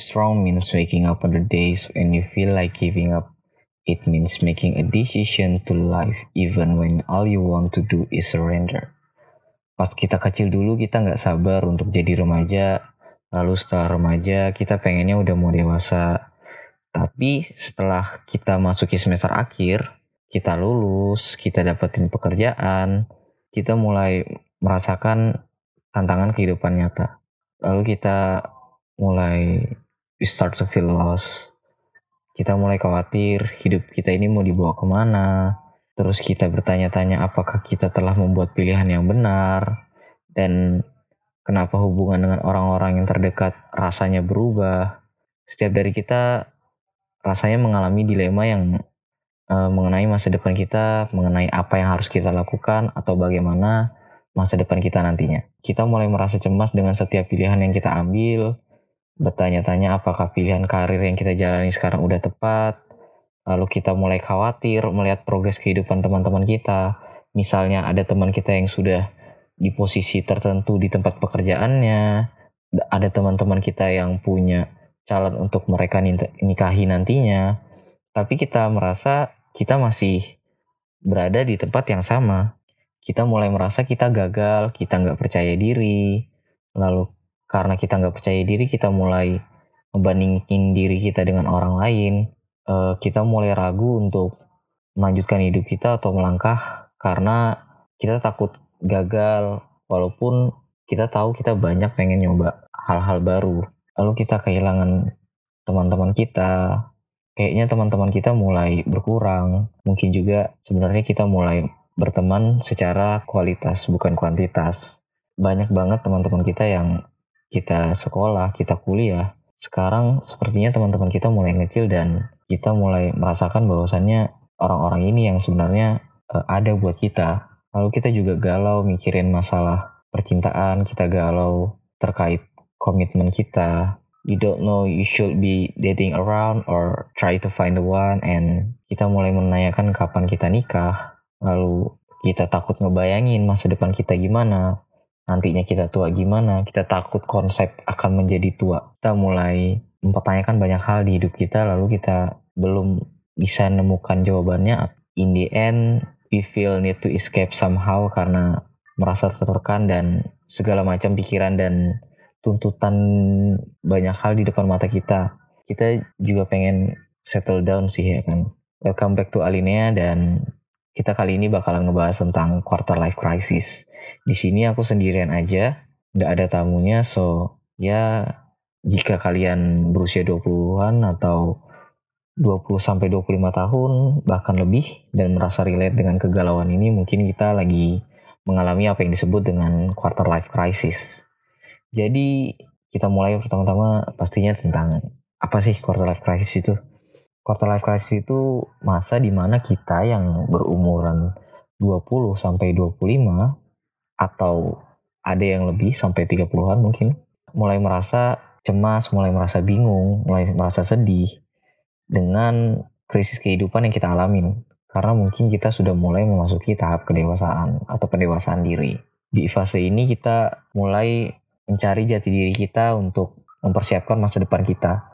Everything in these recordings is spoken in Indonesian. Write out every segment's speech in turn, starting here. strong means waking up on the days when you feel like giving up. It means making a decision to life even when all you want to do is surrender. Pas kita kecil dulu kita gak sabar untuk jadi remaja, lalu setelah remaja kita pengennya udah mau dewasa. Tapi setelah kita masuki semester akhir, kita lulus, kita dapetin pekerjaan, kita mulai merasakan tantangan kehidupan nyata. Lalu kita mulai start to feel lost. Kita mulai khawatir hidup kita ini mau dibawa kemana. Terus kita bertanya-tanya apakah kita telah membuat pilihan yang benar. Dan kenapa hubungan dengan orang-orang yang terdekat rasanya berubah. Setiap dari kita rasanya mengalami dilema yang mengenai masa depan kita, mengenai apa yang harus kita lakukan atau bagaimana masa depan kita nantinya. Kita mulai merasa cemas dengan setiap pilihan yang kita ambil, bertanya-tanya apakah pilihan karir yang kita jalani sekarang udah tepat. Lalu kita mulai khawatir melihat progres kehidupan teman-teman kita. Misalnya ada teman kita yang sudah di posisi tertentu di tempat pekerjaannya, ada teman-teman kita yang punya calon untuk mereka nikahi nantinya, tapi kita merasa kita masih berada di tempat yang sama. Kita mulai merasa kita gagal, kita gak percaya diri. Lalu karena kita gak percaya diri, kita mulai membandingin diri kita dengan orang lain. Kita mulai ragu untuk melanjutkan hidup kita atau melangkah karena kita takut gagal walaupun kita tahu kita banyak pengen nyoba hal-hal baru. Lalu kita kehilangan teman-teman kita. Kayaknya teman-teman kita mulai berkurang. Mungkin juga sebenarnya kita mulai berteman secara kualitas bukan kuantitas. Banyak banget teman-teman kita yang kita sekolah, kita kuliah. Sekarang sepertinya teman-teman kita mulai ngecil dan kita mulai merasakan bahwasannya orang-orang ini yang sebenarnya ada buat kita. Lalu kita juga galau mikirin masalah percintaan, kita galau terkait komitmen kita. You don't know you should be dating around or try to find the one, and kita mulai menanyakan kapan kita nikah. Lalu kita takut ngebayangin masa depan kita gimana, nantinya kita tua gimana, kita takut konsep akan menjadi tua. Kita mulai mempertanyakan banyak hal di hidup kita, lalu kita belum bisa menemukan jawabannya. In the end, we feel need to escape somehow karena merasa tertekan dan segala macam pikiran dan tuntutan banyak hal di depan mata kita. Kita juga pengen settle down sih ya kan. Welcome back to Alinea dan kita kali ini bakalan ngebahas tentang quarter life crisis. Di sini aku sendirian aja, gak ada tamunya, so ya jika kalian berusia 20-an atau 20-25 tahun, bahkan lebih, dan merasa relate dengan kegalauan ini, mungkin kita lagi mengalami apa yang disebut dengan quarter life crisis. Jadi kita mulai pertama-tama pastinya tentang apa sih quarter life crisis itu. Quarter life crisis itu masa di mana kita yang berumuran 20 sampai 25 atau ada yang lebih sampai 30-an mungkin mulai merasa cemas, mulai merasa bingung, mulai merasa sedih dengan krisis kehidupan yang kita alamin. Karena mungkin kita sudah mulai memasuki tahap kedewasaan atau pendewasaan diri. Di fase ini kita mulai mencari jati diri kita untuk mempersiapkan masa depan kita.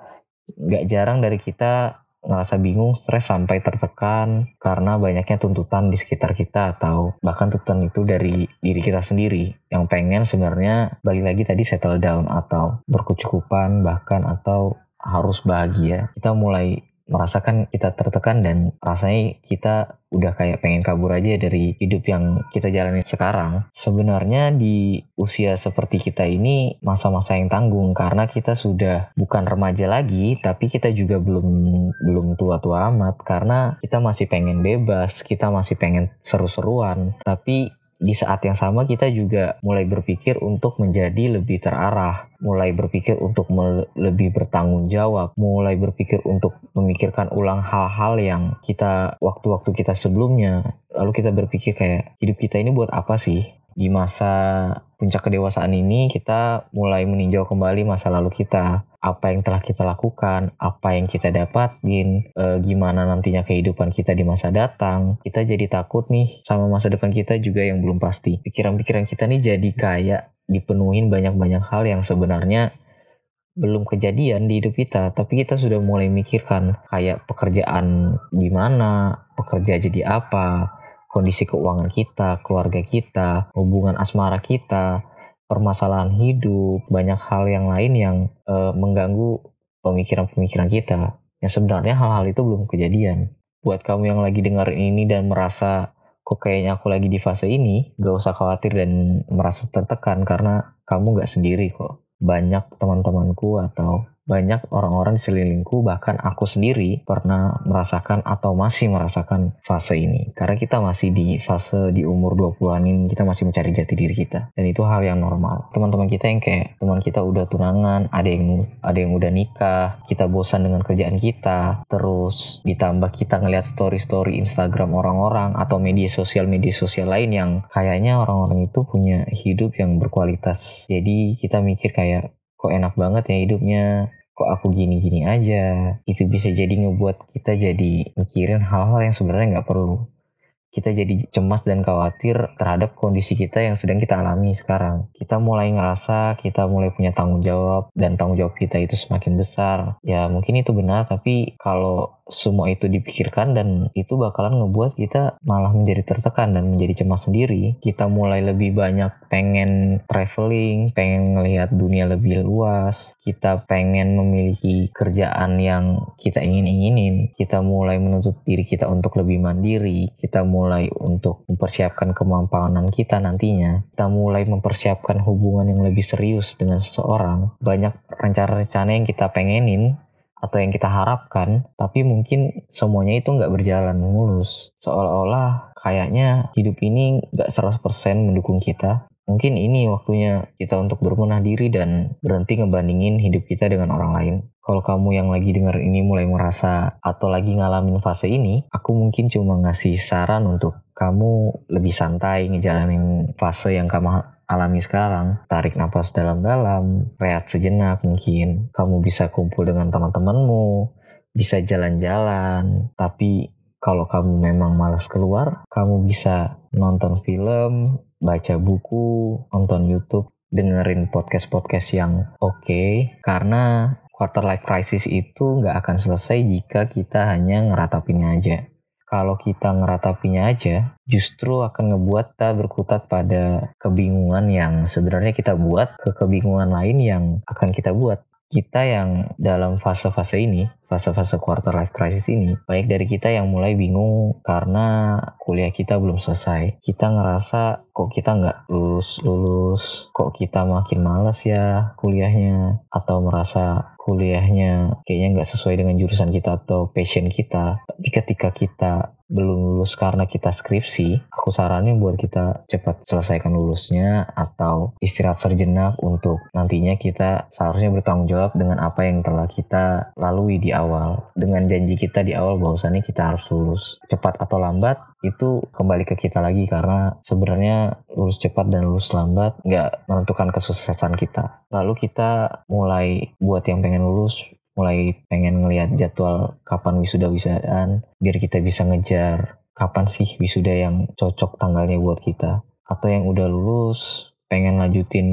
Gak jarang dari kita ngerasa bingung, stres, sampai tertekan karena banyaknya tuntutan di sekitar kita atau bahkan tuntutan itu dari diri kita sendiri yang pengen sebenarnya balik lagi tadi settle down atau berkecukupan bahkan atau harus bahagia. Kita mulai merasakan kita tertekan dan rasanya kita udah kayak pengen kabur aja dari hidup yang kita jalani sekarang. Sebenarnya di usia seperti kita ini masa-masa yang tanggung karena kita sudah bukan remaja lagi, tapi kita juga belum tua-tua amat karena kita masih pengen bebas, kita masih pengen seru-seruan. Tapi di saat yang sama kita juga mulai berpikir untuk menjadi lebih terarah, mulai berpikir untuk lebih bertanggung jawab, mulai berpikir untuk memikirkan ulang hal-hal yang kita waktu-waktu kita sebelumnya. Lalu kita berpikir kayak hidup kita ini buat apa sih? Di masa puncak kedewasaan ini kita mulai meninjau kembali masa lalu kita, apa yang telah kita lakukan, apa yang kita dapatin, gimana nantinya kehidupan kita di masa datang. Kita jadi takut nih sama masa depan kita juga yang belum pasti. Pikiran-pikiran kita nih jadi kayak dipenuhin banyak-banyak hal yang sebenarnya belum kejadian di hidup kita, tapi kita sudah mulai mikirkan kayak pekerjaan gimana, pekerja jadi apa, kondisi keuangan kita, keluarga kita, hubungan asmara kita, permasalahan hidup, banyak hal yang lain yang mengganggu pemikiran-pemikiran kita. Yang sebenarnya hal-hal itu belum kejadian. Buat kamu yang lagi dengerin ini dan merasa kok kayaknya aku lagi di fase ini, gak usah khawatir dan merasa tertekan karena kamu gak sendiri kok. Banyak teman-temanku atau banyak orang-orang di sekelilingku, bahkan aku sendiri pernah merasakan atau masih merasakan fase ini. Karena kita masih di fase di umur 20-an ini, kita masih mencari jati diri kita. Dan itu hal yang normal. Teman-teman kita yang kayak, teman kita udah tunangan, ada yang udah nikah, kita bosan dengan kerjaan kita, terus ditambah kita ngelihat story-story Instagram orang-orang atau media sosial lain yang kayaknya orang-orang itu punya hidup yang berkualitas. Jadi kita mikir kayak, kok enak banget ya hidupnya, kok aku gini-gini aja. Itu bisa jadi ngebuat kita jadi mikirin hal-hal yang sebenarnya gak perlu. Kita jadi cemas dan khawatir terhadap kondisi kita yang sedang kita alami sekarang. Kita mulai ngerasa, kita mulai punya tanggung jawab, dan tanggung jawab kita itu semakin besar. Ya mungkin itu benar, tapi kalau semua itu dipikirkan, dan itu bakalan ngebuat kita malah menjadi tertekan dan menjadi cemas sendiri. Kita mulai lebih banyak pengen traveling, pengen ngelihat dunia lebih luas, kita pengen memiliki kerjaan yang kita ingin-inginin, kita mulai menuntut diri kita untuk lebih mandiri, kita mulai untuk mempersiapkan kemampuan kita nantinya. Kita mulai mempersiapkan hubungan yang lebih serius dengan seseorang. Banyak rencana-rencana yang kita pengenin atau yang kita harapkan, tapi mungkin semuanya itu nggak berjalan mulus. Seolah-olah kayaknya hidup ini nggak 100% mendukung kita. Mungkin ini waktunya kita untuk berbenah diri dan berhenti ngebandingin hidup kita dengan orang lain. Kalau kamu yang lagi denger ini mulai merasa atau lagi ngalamin fase ini, aku mungkin cuma ngasih saran untuk kamu lebih santai ngejalanin fase yang kamu alami sekarang. Tarik nafas dalam-dalam, rehat sejenak mungkin. Kamu bisa kumpul dengan teman-temanmu, bisa jalan-jalan. Tapi kalau kamu memang malas keluar, kamu bisa nonton film, baca buku, nonton YouTube, dengerin podcast-podcast yang oke. Karena quarter life crisis itu nggak akan selesai jika kita hanya ngeratapinya aja. Kalau kita ngeratapinya aja, justru akan ngebuat kita berkutat pada kebingungan yang sebenarnya kita buat, ke kebingungan lain yang akan kita buat. Kita yang dalam fase-fase ini, fase-fase quarter life crisis ini, banyak dari kita yang mulai bingung karena kuliah kita belum selesai. Kita ngerasa kok kita nggak lulus-lulus, kok kita makin malas ya kuliahnya, atau merasa kuliahnya kayaknya nggak sesuai dengan jurusan kita atau passion kita. Tapi ketika kita belum lulus karena kita skripsi, aku saranin buat kita cepat selesaikan lulusnya atau istirahat sejenak untuk nantinya kita seharusnya bertanggung jawab dengan apa yang telah kita lalui di awal. Dengan janji kita di awal bahwasannya kita harus lulus. Cepat atau lambat itu kembali ke kita lagi, karena sebenarnya lulus cepat dan lulus lambat nggak menentukan kesuksesan kita. Lalu kita mulai buat yang pengen lulus, mulai pengen ngelihat jadwal kapan wisuda-wisudaan biar kita bisa ngejar kapan sih wisuda yang cocok tanggalnya buat kita. Atau yang udah lulus pengen lanjutin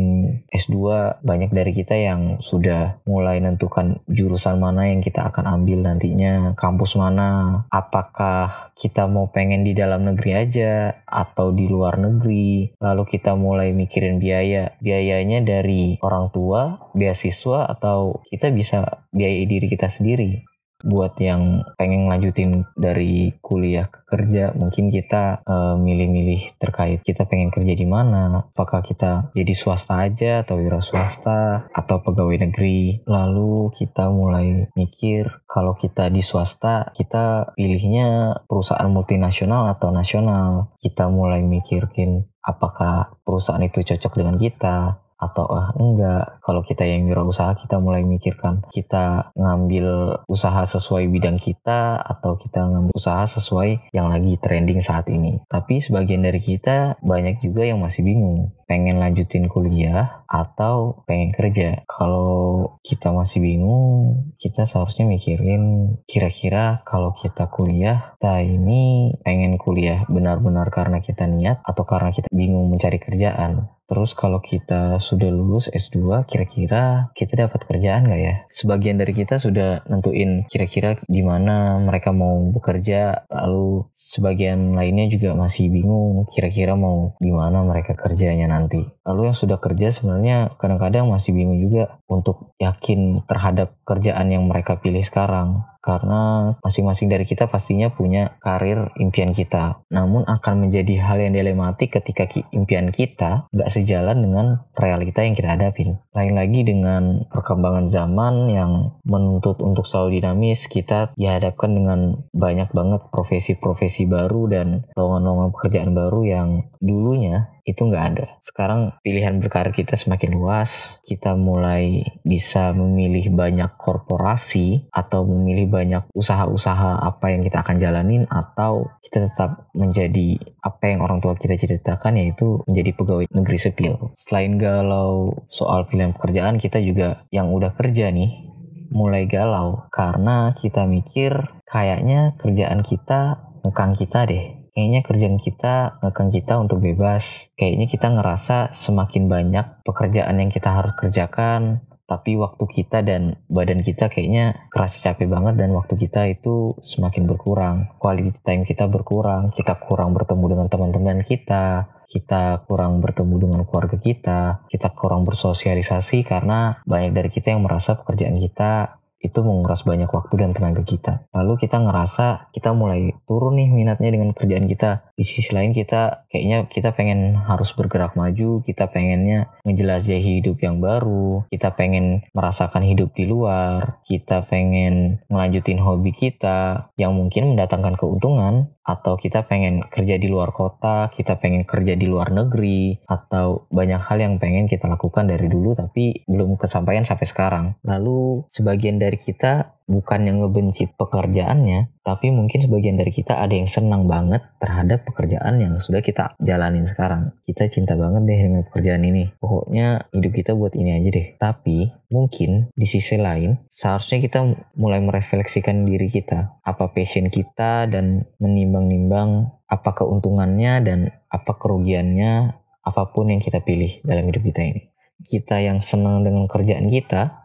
S2, banyak dari kita yang sudah mulai nentukan jurusan mana yang kita akan ambil nantinya, kampus mana, apakah kita mau pengen di dalam negeri aja atau di luar negeri. Lalu kita mulai mikirin biayanya dari orang tua, beasiswa, atau kita bisa biayai diri kita sendiri. Buat yang pengen lanjutin dari kuliah ke kerja, mungkin kita milih-milih terkait kita pengen kerja di mana. Apakah kita jadi swasta aja atau wira swasta atau pegawai negeri. Lalu kita mulai mikir kalau kita di swasta, kita pilihnya perusahaan multinasional atau nasional. Kita mulai mikirin apakah perusahaan itu cocok dengan kita atau enggak. Kalau kita yang wirausaha, kita mulai mikirkan kita ngambil usaha sesuai bidang kita atau kita ngambil usaha sesuai yang lagi trending saat ini. Tapi sebagian dari kita banyak juga yang masih bingung, pengen lanjutin kuliah atau pengen kerja. Kalau kita masih bingung, kita seharusnya mikirin kira-kira kalau kita kuliah, kita ini pengen kuliah benar-benar karena kita niat atau karena kita bingung mencari kerjaan. Terus kalau kita sudah lulus S2, kira-kira kita dapat kerjaan nggak ya? Sebagian dari kita sudah nentuin kira-kira di mana mereka mau bekerja, lalu sebagian lainnya juga masih bingung kira-kira mau di mana mereka kerjanya nanti. Lalu yang sudah kerja sebenarnya kadang-kadang masih bingung juga untuk yakin terhadap kerjaan yang mereka pilih sekarang. Karena masing-masing dari kita pastinya punya karir impian kita. Namun akan menjadi hal yang dilematik ketika impian kita gak sejalan dengan realita yang kita hadapin. Lain lagi dengan perkembangan zaman yang menuntut untuk selalu dinamis, kita dihadapkan dengan banyak banget profesi-profesi baru dan lowongan-lowongan pekerjaan baru yang dulunya itu nggak ada. Sekarang pilihan berkarir kita semakin luas, kita mulai bisa memilih banyak korporasi atau memilih banyak usaha-usaha apa yang kita akan jalanin, atau kita tetap menjadi apa yang orang tua kita cita-citakan, yaitu menjadi pegawai negeri sipil. Selain galau soal pilihan pekerjaan, kita juga yang udah kerja nih mulai galau karena kita mikir kayaknya kerjaan kita ngekang kita deh. Kayaknya kerjaan kita ngekang kita untuk bebas. Kayaknya kita ngerasa semakin banyak pekerjaan yang kita harus kerjakan, tapi waktu kita dan badan kita kayaknya kerasa capek banget dan waktu kita itu semakin berkurang. Quality time kita berkurang, kita kurang bertemu dengan teman-teman kita kurang bertemu dengan keluarga kita kurang bersosialisasi karena banyak dari kita yang merasa pekerjaan kita itu menguras banyak waktu dan tenaga kita. Lalu kita ngerasa kita mulai turun nih minatnya dengan kerjaan kita. Di sisi lain kita pengen harus bergerak maju, kita pengennya ngejelajahi hidup yang baru, kita pengen merasakan hidup di luar, kita pengen ngelanjutin hobi kita yang mungkin mendatangkan keuntungan, atau kita pengen kerja di luar kota, kita pengen kerja di luar negeri, atau banyak hal yang pengen kita lakukan dari dulu tapi belum kesampaian sampai sekarang. Lalu sebagian dari kita bukan yang ngebenci pekerjaannya, tapi mungkin sebagian dari kita ada yang senang banget terhadap pekerjaan yang sudah kita jalanin sekarang. Kita cinta banget deh dengan pekerjaan ini. Pokoknya hidup kita buat ini aja deh. Tapi mungkin di sisi lain, seharusnya kita mulai merefleksikan diri kita. Apa passion kita dan menimbang-nimbang apa keuntungannya dan apa kerugiannya apapun yang kita pilih dalam hidup kita ini. Kita yang senang dengan kerjaan kita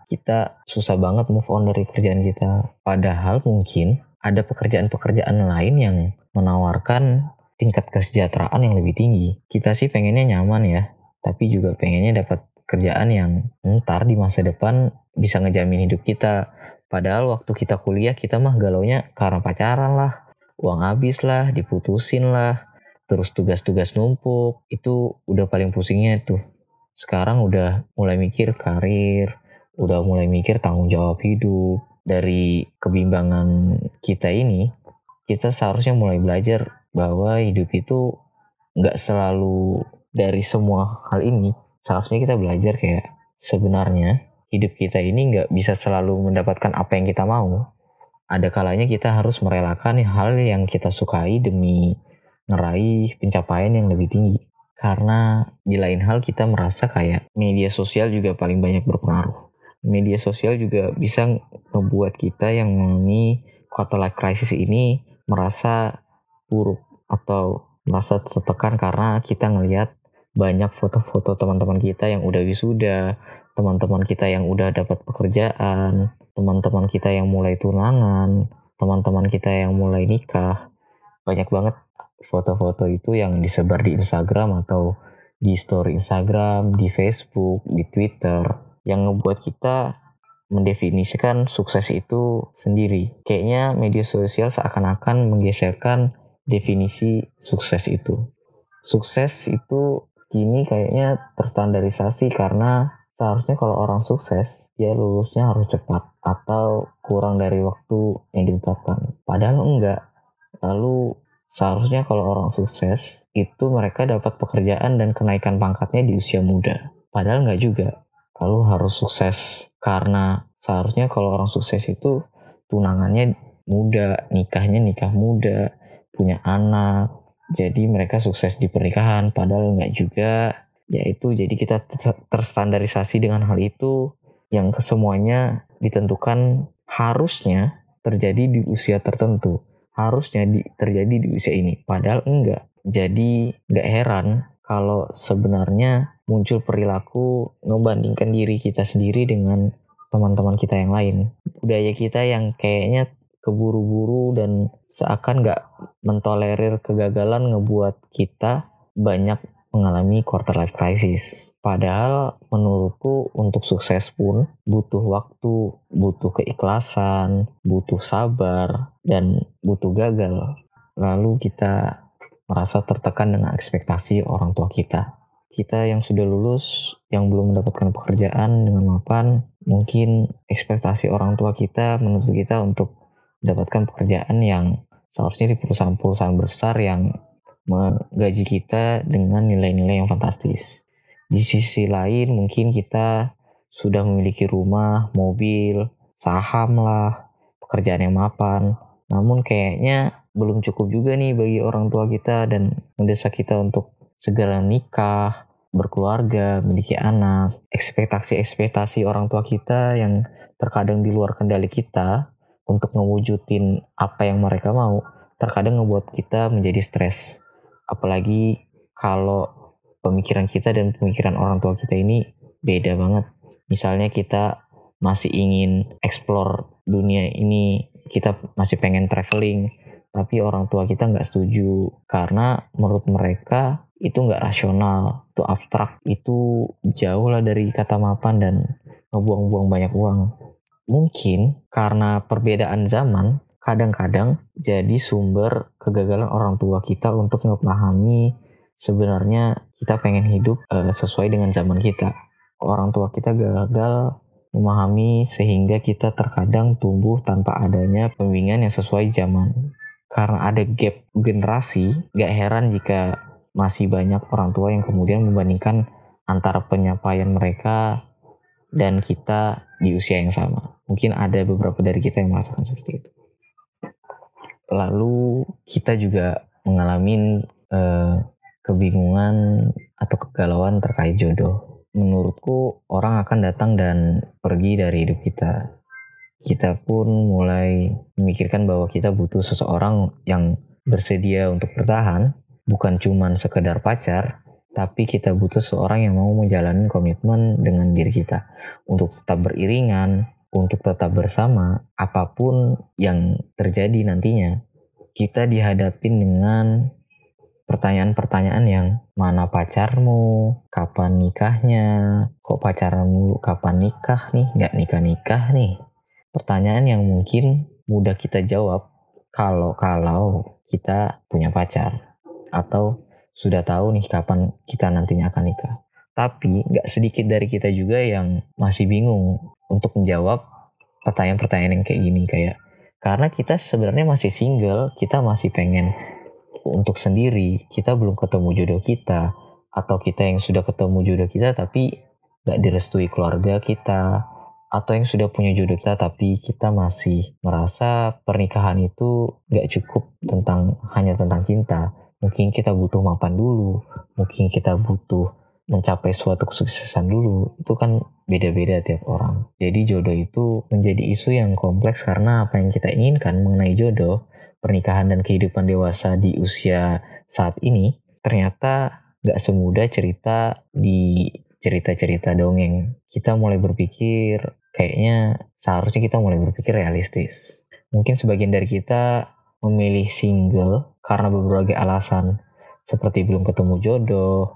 susah banget move on dari kerjaan kita. Padahal mungkin ada pekerjaan-pekerjaan lain yang menawarkan tingkat kesejahteraan yang lebih tinggi. Kita sih pengennya nyaman ya, tapi juga pengennya dapat kerjaan yang ntar di masa depan bisa ngejamin hidup kita. Padahal waktu kita kuliah kita mah galaunya karena pacaran lah, uang habis lah, diputusin lah, terus tugas-tugas numpuk, itu udah paling pusingnya tuh. Sekarang udah mulai mikir karir, udah mulai mikir tanggung jawab hidup. Dari kebimbangan kita ini, kita seharusnya mulai belajar bahwa hidup itu gak selalu dari semua hal ini. Seharusnya kita belajar kayak sebenarnya hidup kita ini gak bisa selalu mendapatkan apa yang kita mau. Ada kalanya kita harus merelakan hal yang kita sukai demi meraih pencapaian yang lebih tinggi. Karena di lain hal kita merasa kayak media sosial juga paling banyak berpengaruh. Media sosial juga bisa membuat kita yang mengalami quarter life crisis ini merasa buruk atau merasa tertekan karena kita ngelihat banyak foto-foto teman-teman kita yang udah wisuda, teman-teman kita yang udah dapat pekerjaan, teman-teman kita yang mulai tunangan, teman-teman kita yang mulai nikah. Banyak banget foto-foto itu yang disebar di Instagram atau di story Instagram, di Facebook, di Twitter, yang ngebuat kita mendefinisikan sukses itu sendiri. Kayaknya media sosial seakan-akan menggeserkan definisi sukses itu. Sukses itu kini kayaknya terstandarisasi karena seharusnya kalau orang sukses, dia lulusnya harus cepat atau kurang dari waktu yang ditetapkan. Padahal enggak. Lalu seharusnya kalau orang sukses, itu mereka dapat pekerjaan dan kenaikan pangkatnya di usia muda. Padahal enggak juga. Lalu harus sukses karena seharusnya kalau orang sukses itu tunangannya muda, nikahnya nikah muda, punya anak. Jadi mereka sukses di pernikahan, padahal enggak juga. yaitu jadi kita terstandarisasi dengan hal itu yang semuanya ditentukan harusnya terjadi di usia tertentu, harusnya terjadi di usia ini, padahal enggak. Jadi gak heran kalau sebenarnya muncul perilaku ngebandingkan diri kita sendiri dengan teman-teman kita yang lain, budaya kita yang kayaknya keburu-buru dan seakan gak mentolerir kegagalan ngebuat kita banyak mengalami quarter life crisis. Padahal menurutku untuk sukses pun butuh waktu, butuh keikhlasan, butuh sabar, dan butuh gagal. Lalu kita merasa tertekan dengan ekspektasi orang tua kita. Kita yang sudah lulus, yang belum mendapatkan pekerjaan dengan mapan, mungkin ekspektasi orang tua kita menuntut kita untuk mendapatkan pekerjaan yang seharusnya di perusahaan-perusahaan besar yang menggaji kita dengan nilai-nilai yang fantastis. Di sisi lain mungkin kita sudah memiliki rumah, mobil, saham lah, pekerjaan yang mapan. Namun kayaknya belum cukup juga nih bagi orang tua kita dan mendesak kita untuk segera nikah, berkeluarga, memiliki anak. Ekspektasi-ekspektasi orang tua kita yang terkadang di luar kendali kita untuk ngewujudin apa yang mereka mau, terkadang ngebuat kita menjadi stres. Apalagi kalau pemikiran kita dan pemikiran orang tua kita ini beda banget. Misalnya kita masih ingin explore dunia ini, kita masih pengen traveling, tapi orang tua kita nggak setuju. Karena menurut mereka itu nggak rasional, itu abstrak, itu jauh lah dari kata mapan dan ngebuang-buang banyak uang. Mungkin karena perbedaan zaman, kadang-kadang jadi sumber kegagalan orang tua kita untuk memahami sebenarnya kita pengen hidup sesuai dengan zaman kita. Orang tua kita gagal memahami sehingga kita terkadang tumbuh tanpa adanya pembimbingan yang sesuai zaman. Karena ada gap generasi, gak heran jika masih banyak orang tua yang kemudian membandingkan antara penyampaian mereka dan kita di usia yang sama. Mungkin ada beberapa dari kita yang merasakan seperti itu. Lalu kita juga mengalami kebingungan atau kegalauan terkait jodoh. Menurutku orang akan datang dan pergi dari hidup kita. Kita pun mulai memikirkan bahwa kita butuh seseorang yang bersedia untuk bertahan, bukan cuma sekedar pacar, tapi kita butuh seseorang yang mau menjalani komitmen dengan diri kita untuk tetap beriringan, untuk tetap bersama apapun yang terjadi nantinya. Kita dihadapin dengan pertanyaan-pertanyaan yang mana pacarmu, kapan nikahnya, kok pacaran mulu, kapan nikah nih, gak nikah-nikah nih. Pertanyaan yang mungkin mudah kita jawab kalau kita punya pacar atau sudah tahu nih kapan kita nantinya akan nikah. Tapi gak sedikit dari kita juga yang masih bingung untuk menjawab pertanyaan-pertanyaan yang kayak gini. Karena kita sebenarnya masih single, kita masih pengen untuk sendiri, kita belum ketemu jodoh kita, atau kita yang sudah ketemu jodoh kita tapi gak direstui keluarga kita, atau yang sudah punya jodoh kita tapi kita masih merasa pernikahan itu gak cukup hanya tentang cinta. Mungkin kita butuh mapan dulu, mungkin kita butuh mencapai suatu kesuksesan dulu. Itu kan beda-beda tiap orang. Jadi jodoh itu menjadi isu yang kompleks karena apa yang kita inginkan mengenai jodoh, pernikahan dan kehidupan dewasa di usia saat ini ternyata gak semudah cerita di cerita-cerita dongeng. Kita mulai berpikir, kayaknya seharusnya kita mulai berpikir realistis. Mungkin sebagian dari kita memilih single karena berbagai alasan, seperti belum ketemu jodoh,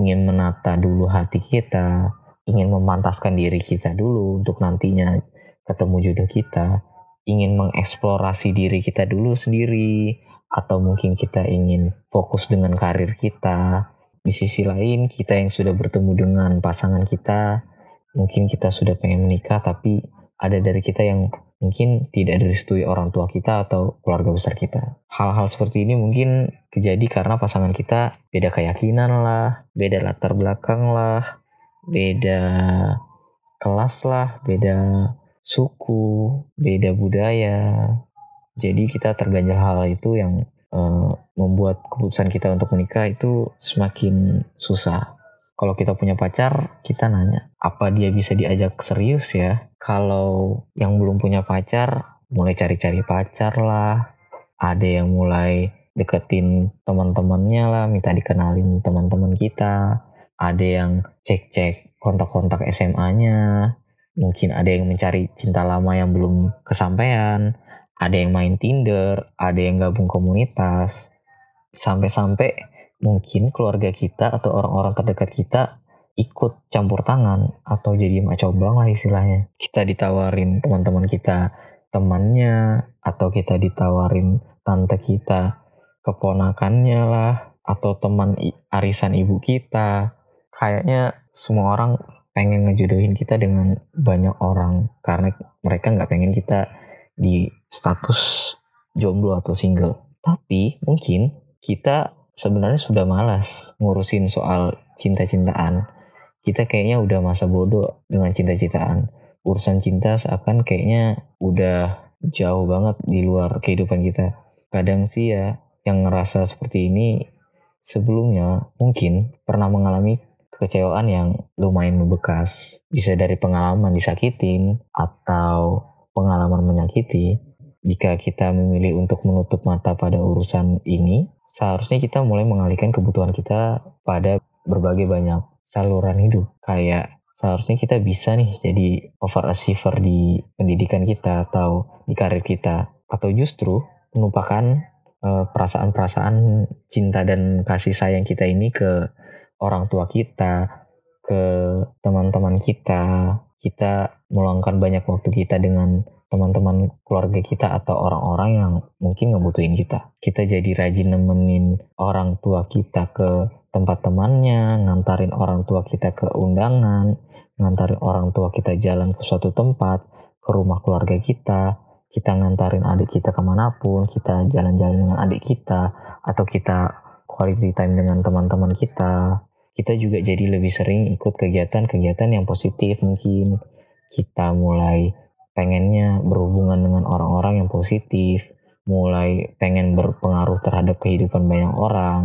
ingin menata dulu hati kita, ingin memantaskan diri kita dulu untuk nantinya ketemu jodoh kita, ingin mengeksplorasi diri kita dulu sendiri, atau mungkin kita ingin fokus dengan karir kita. Di sisi lain, kita yang sudah bertemu dengan pasangan kita, mungkin kita sudah pengen menikah, tapi ada dari kita yang mungkin tidak direstui orang tua kita atau keluarga besar kita. Hal-hal seperti ini mungkin terjadi karena pasangan kita beda keyakinan lah, beda latar belakang lah, beda kelas lah, beda suku, beda budaya. Jadi kita terganjal hal itu yang membuat keputusan kita untuk menikah itu semakin susah. Kalau kita punya pacar, kita nanya, apa dia bisa diajak serius ya? Kalau yang belum punya pacar, mulai cari-cari pacar lah. Ada yang mulai deketin teman-temannya lah, minta dikenalin teman-teman kita. Ada yang cek-cek kontak-kontak SMA-nya. Mungkin ada yang mencari cinta lama yang belum kesampaian. Ada yang main Tinder, ada yang gabung komunitas. Sampai-sampai mungkin keluarga kita atau orang-orang terdekat kita ikut campur tangan atau jadi macobang lah istilahnya. Kita ditawarin teman-teman kita temannya, atau kita ditawarin tante kita keponakannya lah, atau teman arisan ibu kita. Kayaknya semua orang pengen ngejodohin kita dengan banyak orang karena mereka nggak pengen kita di status jomblo atau single. Tapi mungkin kita sebenarnya sudah malas ngurusin soal cinta-cintaan. Kita kayaknya udah masa bodoh dengan cinta-cintaan. Urusan cinta seakan kayaknya udah jauh banget di luar kehidupan kita. Kadang sih ya, yang ngerasa seperti ini sebelumnya mungkin pernah mengalami kekecewaan yang lumayan membekas. Bisa dari pengalaman disakitin atau pengalaman menyakiti. Jika kita memilih untuk menutup mata pada urusan ini, seharusnya kita mulai mengalihkan kebutuhan kita pada berbagai banyak saluran hidup. Kayak seharusnya kita bisa nih jadi overachiever di pendidikan kita atau di karir kita. Atau justru menumpahkan perasaan-perasaan cinta dan kasih sayang kita ini ke orang tua kita, ke teman-teman kita. Kita meluangkan banyak waktu kita dengan teman-teman keluarga kita atau orang-orang yang mungkin ngebutuhin kita. Kita jadi rajin nemenin orang tua kita ke tempat temannya, ngantarin orang tua kita ke undangan, ngantarin orang tua kita jalan ke suatu tempat, ke rumah keluarga kita, kita ngantarin adik kita kemanapun, kita jalan-jalan dengan adik kita, atau kita quality time dengan teman-teman kita. Kita juga jadi lebih sering ikut kegiatan-kegiatan yang positif mungkin. Kita mulai pengennya berhubungan dengan orang-orang yang positif, mulai pengen berpengaruh terhadap kehidupan banyak orang.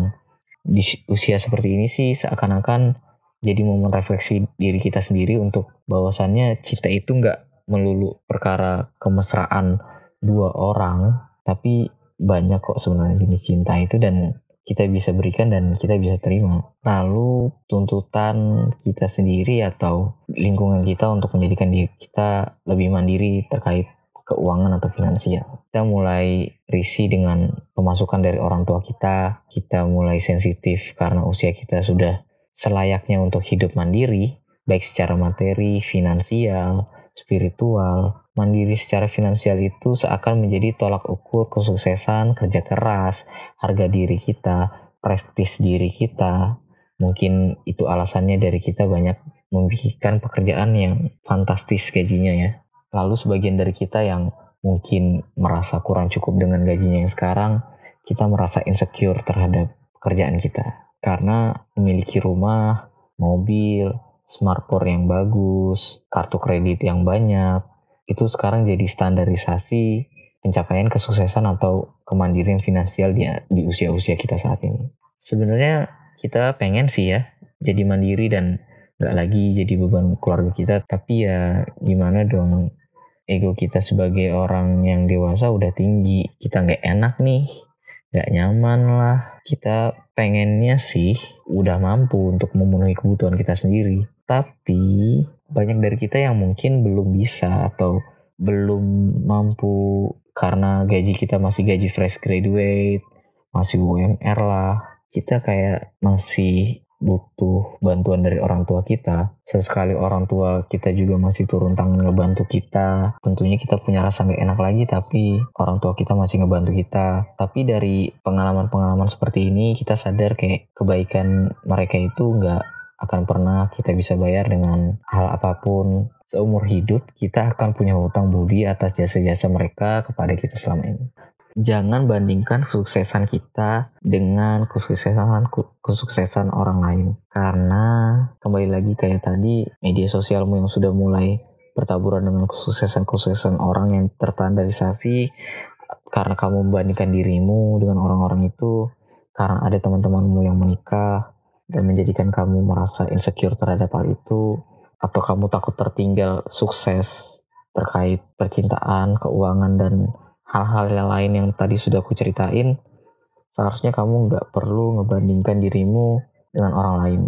Di usia seperti ini sih seakan-akan jadi momen refleksi diri kita sendiri untuk bahwasannya cinta itu nggak melulu perkara kemesraan dua orang, tapi banyak kok sebenarnya jenis cinta itu dan kita bisa berikan dan kita bisa terima. Lalu tuntutan kita sendiri atau lingkungan kita untuk menjadikan diri kita lebih mandiri terkait keuangan atau finansial. Kita mulai risih dengan pemasukan dari orang tua kita. Kita mulai sensitif karena usia kita sudah selayaknya untuk hidup mandiri, baik secara materi, finansial, spiritual. Mandiri secara finansial itu seakan menjadi tolak ukur kesuksesan, kerja keras, harga diri kita, prestis diri kita. Mungkin itu alasannya dari kita banyak memikirkan pekerjaan yang fantastis gajinya ya. Lalu sebagian dari kita yang mungkin merasa kurang cukup dengan gajinya yang sekarang, kita merasa insecure terhadap pekerjaan kita. Karena memiliki rumah, mobil, smartphone yang bagus, kartu kredit yang banyak, itu sekarang jadi standarisasi pencapaian kesuksesan atau kemandirian finansial di usia-usia kita saat ini. Sebenarnya kita pengen sih ya jadi mandiri dan gak lagi jadi beban keluarga kita, tapi ya gimana dong, ego kita sebagai orang yang dewasa udah tinggi. Kita gak enak nih, gak nyaman lah. Kita pengennya sih udah mampu untuk memenuhi kebutuhan kita sendiri, tapi banyak dari kita yang mungkin belum bisa atau belum mampu karena gaji kita masih gaji fresh graduate, masih UMR lah. Kita kayak masih butuh bantuan dari orang tua kita. Sesekali orang tua kita juga masih turun tangan ngebantu kita. Tentunya kita punya rasa gak enak lagi, tapi orang tua kita masih ngebantu kita. Tapi dari pengalaman-pengalaman seperti ini, kita sadar kayak kebaikan mereka itu gak akan pernah kita bisa bayar dengan hal apapun. Seumur hidup kita akan punya hutang budi atas jasa-jasa mereka kepada kita selama ini. Jangan bandingkan kesuksesan kita dengan kesuksesan orang lain. Karena kembali lagi kayak tadi, media sosialmu yang sudah mulai bertaburan dengan kesuksesan-kesuksesan orang yang tertandarisasi. Karena kamu membandingkan dirimu dengan orang-orang itu, karena ada teman-temanmu yang menikah, dan menjadikan kamu merasa insecure terhadap hal itu, atau kamu takut tertinggal sukses terkait percintaan, keuangan, dan hal-hal yang lain yang tadi sudah aku ceritain, seharusnya kamu nggak perlu ngebandingkan dirimu dengan orang lain.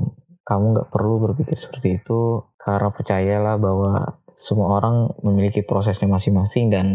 Kamu nggak perlu berpikir seperti itu, karena percayalah bahwa semua orang memiliki prosesnya masing-masing dan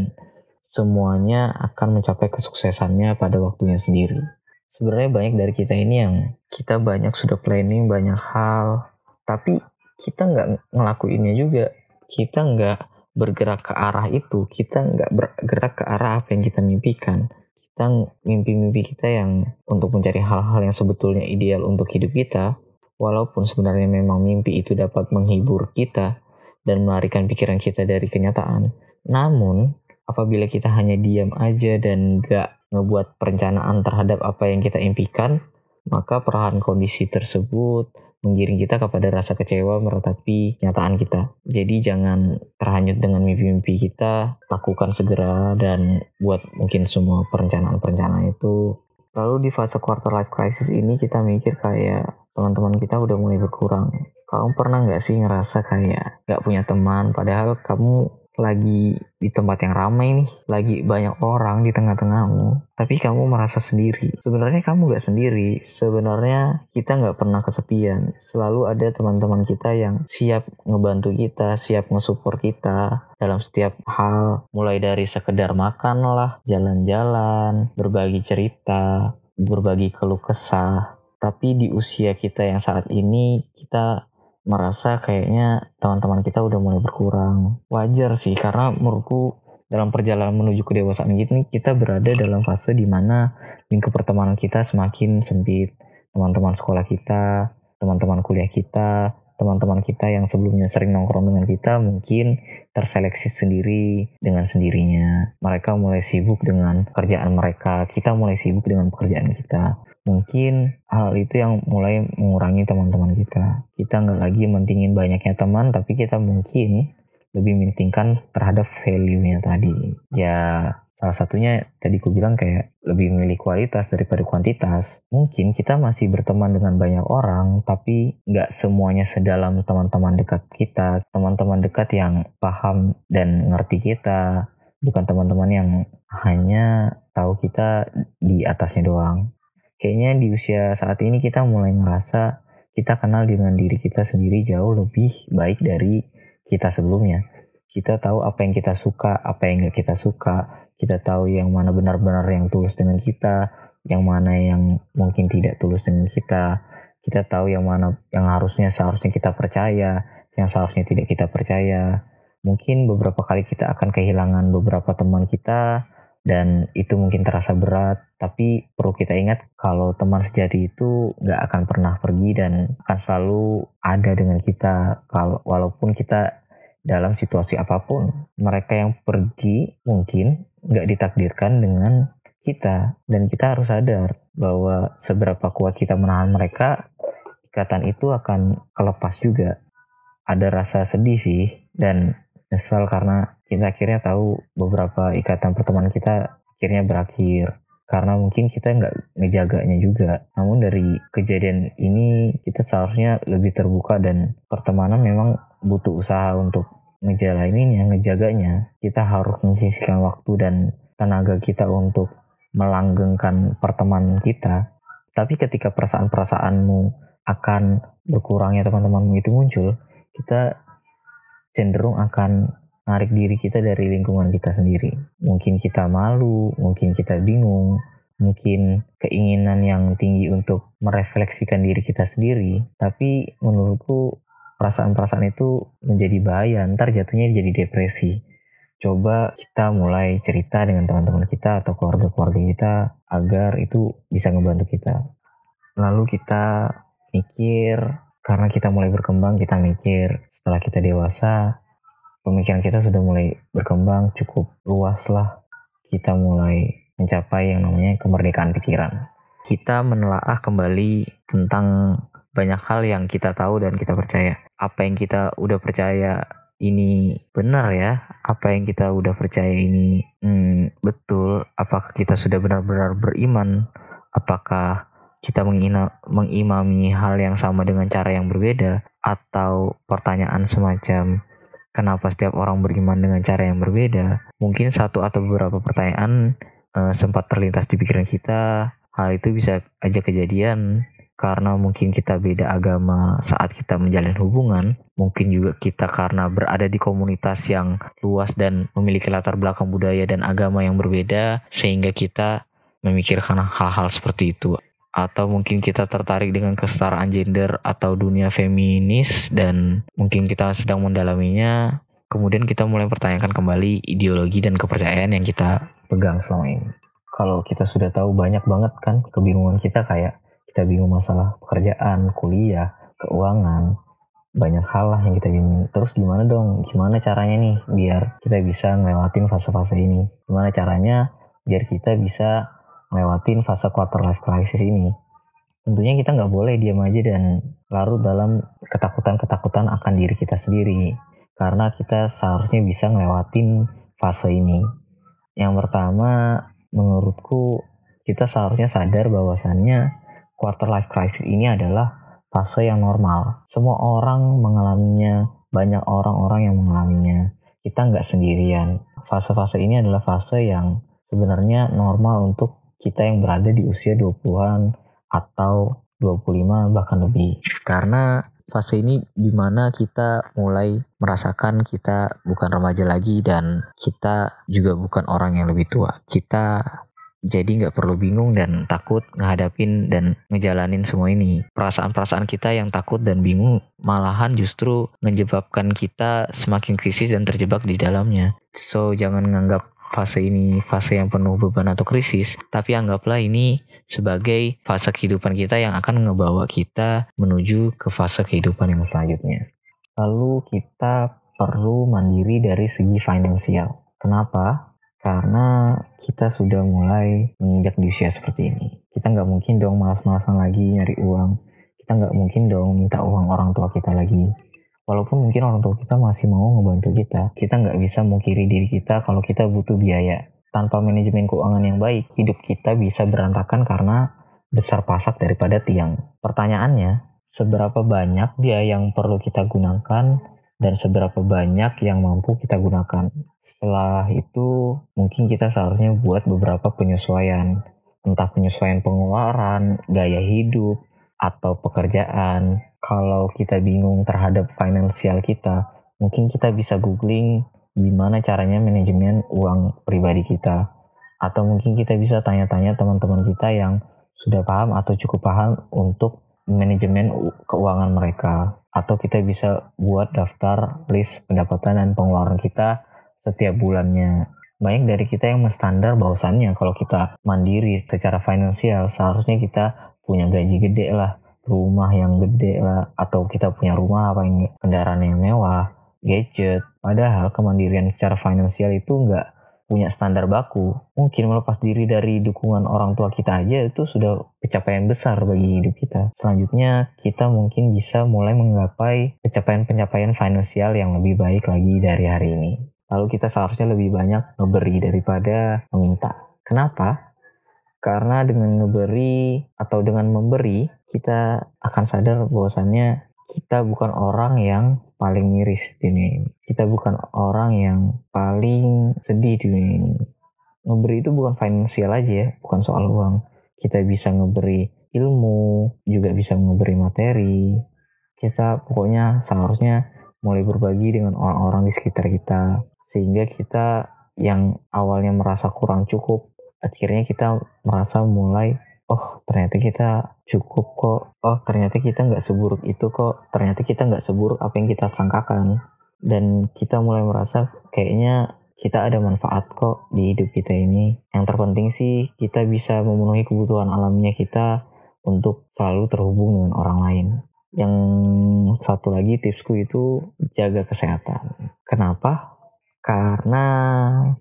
semuanya akan mencapai kesuksesannya pada waktunya sendiri. Sebenarnya banyak dari kita ini yang kita banyak sudah planning banyak hal, tapi kita nggak ngelakuinnya juga. Kita nggak bergerak ke arah itu, kita nggak bergerak ke arah apa yang kita mimpikan. Kita mimpi-mimpi kita yang untuk mencari hal-hal yang sebetulnya ideal untuk hidup kita, walaupun sebenarnya memang mimpi itu dapat menghibur kita dan melarikan pikiran kita dari kenyataan. Namun, apabila kita hanya diam aja dan gak ngebuat perencanaan terhadap apa yang kita impikan, maka perahan kondisi tersebut menggiring kita kepada rasa kecewa meratapi kenyataan kita. Jadi jangan terhanyut dengan mimpi-mimpi kita, lakukan segera dan buat mungkin semua perencanaan-perencanaan itu. Lalu di fase quarter life crisis ini kita mikir kayak teman-teman kita udah mulai berkurang. Kamu pernah gak sih ngerasa kayak gak punya teman, padahal kamu lagi di tempat yang ramai nih, lagi banyak orang di tengah-tengahmu, tapi kamu merasa sendiri. Sebenarnya kamu gak sendiri, sebenarnya kita gak pernah kesepian. Selalu ada teman-teman kita yang siap ngebantu kita, siap nge-support kita dalam setiap hal, mulai dari sekedar makan lah, jalan-jalan, berbagi cerita, berbagi keluh kesah. Tapi di usia kita yang saat ini, kita merasa kayaknya teman-teman kita udah mulai berkurang. Wajar sih, karena menurutku dalam perjalanan menuju kedewasaan ini, kita berada dalam fase di mana lingkup pertemanan kita semakin sempit. Teman-teman sekolah kita, teman-teman kuliah kita, teman-teman kita yang sebelumnya sering nongkrong dengan kita mungkin terseleksi sendiri dengan sendirinya. Mereka mulai sibuk dengan pekerjaan mereka, kita mulai sibuk dengan pekerjaan kita. Mungkin hal itu yang mulai mengurangi teman-teman kita. Kita nggak lagi mentingin banyaknya teman, tapi kita mungkin lebih mentingkan terhadap value-nya tadi. Ya, salah satunya tadi ku bilang kayak lebih memilih kualitas daripada kuantitas. Mungkin kita masih berteman dengan banyak orang, tapi nggak semuanya sedalam teman-teman dekat kita. Teman-teman dekat yang paham dan ngerti kita, bukan teman-teman yang hanya tahu kita di atasnya doang. Kayaknya di usia saat ini kita mulai ngerasa kita kenal dengan diri kita sendiri jauh lebih baik dari kita sebelumnya. Kita tahu apa yang kita suka, apa yang gak kita suka. Kita tahu yang mana benar-benar yang tulus dengan kita, yang mana yang mungkin tidak tulus dengan kita. Kita tahu yang mana yang seharusnya kita percaya, yang seharusnya tidak kita percaya. Mungkin beberapa kali kita akan kehilangan beberapa teman kita, dan itu mungkin terasa berat, tapi perlu kita ingat kalau teman sejati itu gak akan pernah pergi dan akan selalu ada dengan kita walaupun kita dalam situasi apapun. Mereka yang pergi mungkin gak ditakdirkan dengan kita, dan kita harus sadar bahwa seberapa kuat kita menahan mereka, ikatan itu akan kelepas juga. Ada rasa sedih sih dan nyesal karena kita akhirnya tahu beberapa ikatan pertemanan kita akhirnya berakhir. Karena mungkin kita nggak ngejaganya juga. Namun dari kejadian ini kita seharusnya lebih terbuka, dan pertemanan memang butuh usaha untuk ngejalaninnya, ngejaganya. Kita harus menyisihkan waktu dan tenaga kita untuk melanggengkan pertemanan kita. Tapi ketika perasaan-perasaanmu akan berkurangnya teman-temanmu itu muncul, kita cenderung akan narik diri kita dari lingkungan kita sendiri. Mungkin kita malu, mungkin kita bingung, mungkin keinginan yang tinggi untuk merefleksikan diri kita sendiri. Tapi menurutku perasaan-perasaan itu menjadi bahaya, ntar jatuhnya jadi depresi. Coba kita mulai cerita dengan teman-teman kita atau keluarga-keluarga kita agar itu bisa ngebantu kita. Lalu kita mikir. Karena kita mulai berkembang, kita mikir setelah kita dewasa, pemikiran kita sudah mulai berkembang cukup luas lah. Kita mulai mencapai yang namanya kemerdekaan pikiran. Kita menelaah kembali tentang banyak hal yang kita tahu dan kita percaya. Apa yang kita udah percaya ini benar ya? Apa yang kita udah percaya ini betul? Apakah kita sudah benar-benar beriman? Apakah kita mengimami hal yang sama dengan cara yang berbeda, atau pertanyaan semacam kenapa setiap orang beriman dengan cara yang berbeda, mungkin satu atau beberapa pertanyaan sempat terlintas di pikiran kita. Hal itu bisa aja kejadian karena mungkin kita beda agama saat kita menjalin hubungan, mungkin juga kita karena berada di komunitas yang luas dan memiliki latar belakang budaya dan agama yang berbeda, sehingga kita memikirkan hal-hal seperti itu. Atau mungkin kita tertarik dengan kesetaraan gender atau dunia feminis dan mungkin kita sedang mendalaminya. Kemudian kita mulai pertanyakan kembali ideologi dan kepercayaan yang kita pegang selama ini. Kalau kita sudah tahu banyak banget kan kebingungan kita, kayak kita bingung masalah pekerjaan, kuliah, keuangan, banyak hal lah yang kita bingung. Terus gimana dong, gimana caranya nih biar kita bisa ngelewatin fase-fase ini? Gimana caranya biar kita bisa lewatin fase quarter life crisis ini? Tentunya kita nggak boleh diam aja dan larut dalam ketakutan-ketakutan akan diri kita sendiri, karena kita seharusnya bisa ngelewatin fase ini. Yang pertama, menurutku kita seharusnya sadar bahwasannya quarter life crisis ini adalah fase yang normal. Semua orang mengalaminya, banyak orang-orang yang mengalaminya. Kita nggak sendirian. Fase-fase ini adalah fase yang sebenarnya normal untuk kita yang berada di usia 20-an atau 25 bahkan lebih. Karena fase ini dimana kita mulai merasakan kita bukan remaja lagi dan kita juga bukan orang yang lebih tua. Kita jadi gak perlu bingung dan takut ngehadapin dan ngejalanin semua ini. Perasaan-perasaan kita yang takut dan bingung malahan justru menyebabkan kita semakin krisis dan terjebak di dalamnya. So, jangan nganggap fase ini fase yang penuh beban atau krisis, tapi anggaplah ini sebagai fase kehidupan kita yang akan ngebawa kita menuju ke fase kehidupan yang selanjutnya. Lalu kita perlu mandiri dari segi finansial. Kenapa? Karena kita sudah mulai menginjak di usia seperti ini. Kita nggak mungkin dong malas-malasan lagi nyari uang. Kita nggak mungkin dong minta uang orang tua kita lagi. Walaupun mungkin orang tua kita masih mau ngebantu kita, kita nggak bisa mungkiri diri kita kalau kita butuh biaya. Tanpa manajemen keuangan yang baik, hidup kita bisa berantakan karena besar pasak daripada tiang. Pertanyaannya, seberapa banyak biaya yang perlu kita gunakan dan seberapa banyak yang mampu kita gunakan? Setelah itu, mungkin kita seharusnya buat beberapa penyesuaian. Entah penyesuaian pengeluaran, gaya hidup, atau pekerjaan. Kalau kita bingung terhadap finansial kita, mungkin kita bisa googling gimana caranya manajemen uang pribadi kita. Atau mungkin kita bisa tanya-tanya teman-teman kita yang sudah paham atau cukup paham untuk manajemen keuangan mereka. Atau kita bisa buat daftar list pendapatan dan pengeluaran kita setiap bulannya. Banyak dari kita yang menstandar bahwasannya kalau kita mandiri secara finansial, seharusnya kita punya gaji gede lah, rumah yang gede lah, atau kita punya rumah apa yang kendaraan yang mewah, gadget. Padahal kemandirian secara finansial itu nggak punya standar baku. Mungkin melepas diri dari dukungan orang tua kita aja itu sudah pencapaian besar bagi hidup kita. Selanjutnya kita mungkin bisa mulai menggapai pencapaian-pencapaian finansial yang lebih baik lagi dari hari ini. Lalu kita seharusnya lebih banyak memberi daripada meminta. Kenapa? Karena dengan memberi atau dengan memberi, kita akan sadar bahwasannya kita bukan orang yang paling miris di dunia ini. Kita bukan orang yang paling sedih di dunia ini. Memberi itu bukan finansial aja ya, bukan soal uang. Kita bisa memberi ilmu, juga bisa memberi materi. Kita pokoknya seharusnya mulai berbagi dengan orang-orang di sekitar kita. Sehingga kita yang awalnya merasa kurang cukup, akhirnya kita merasa mulai, oh ternyata kita cukup kok, oh ternyata kita nggak seburuk itu kok, ternyata kita nggak seburuk apa yang kita sangkakan. Dan kita mulai merasa kayaknya kita ada manfaat kok di hidup kita ini. Yang terpenting sih kita bisa memenuhi kebutuhan alamiah kita untuk selalu terhubung dengan orang lain. Yang satu lagi tipsku itu jaga kesehatan. Kenapa? Karena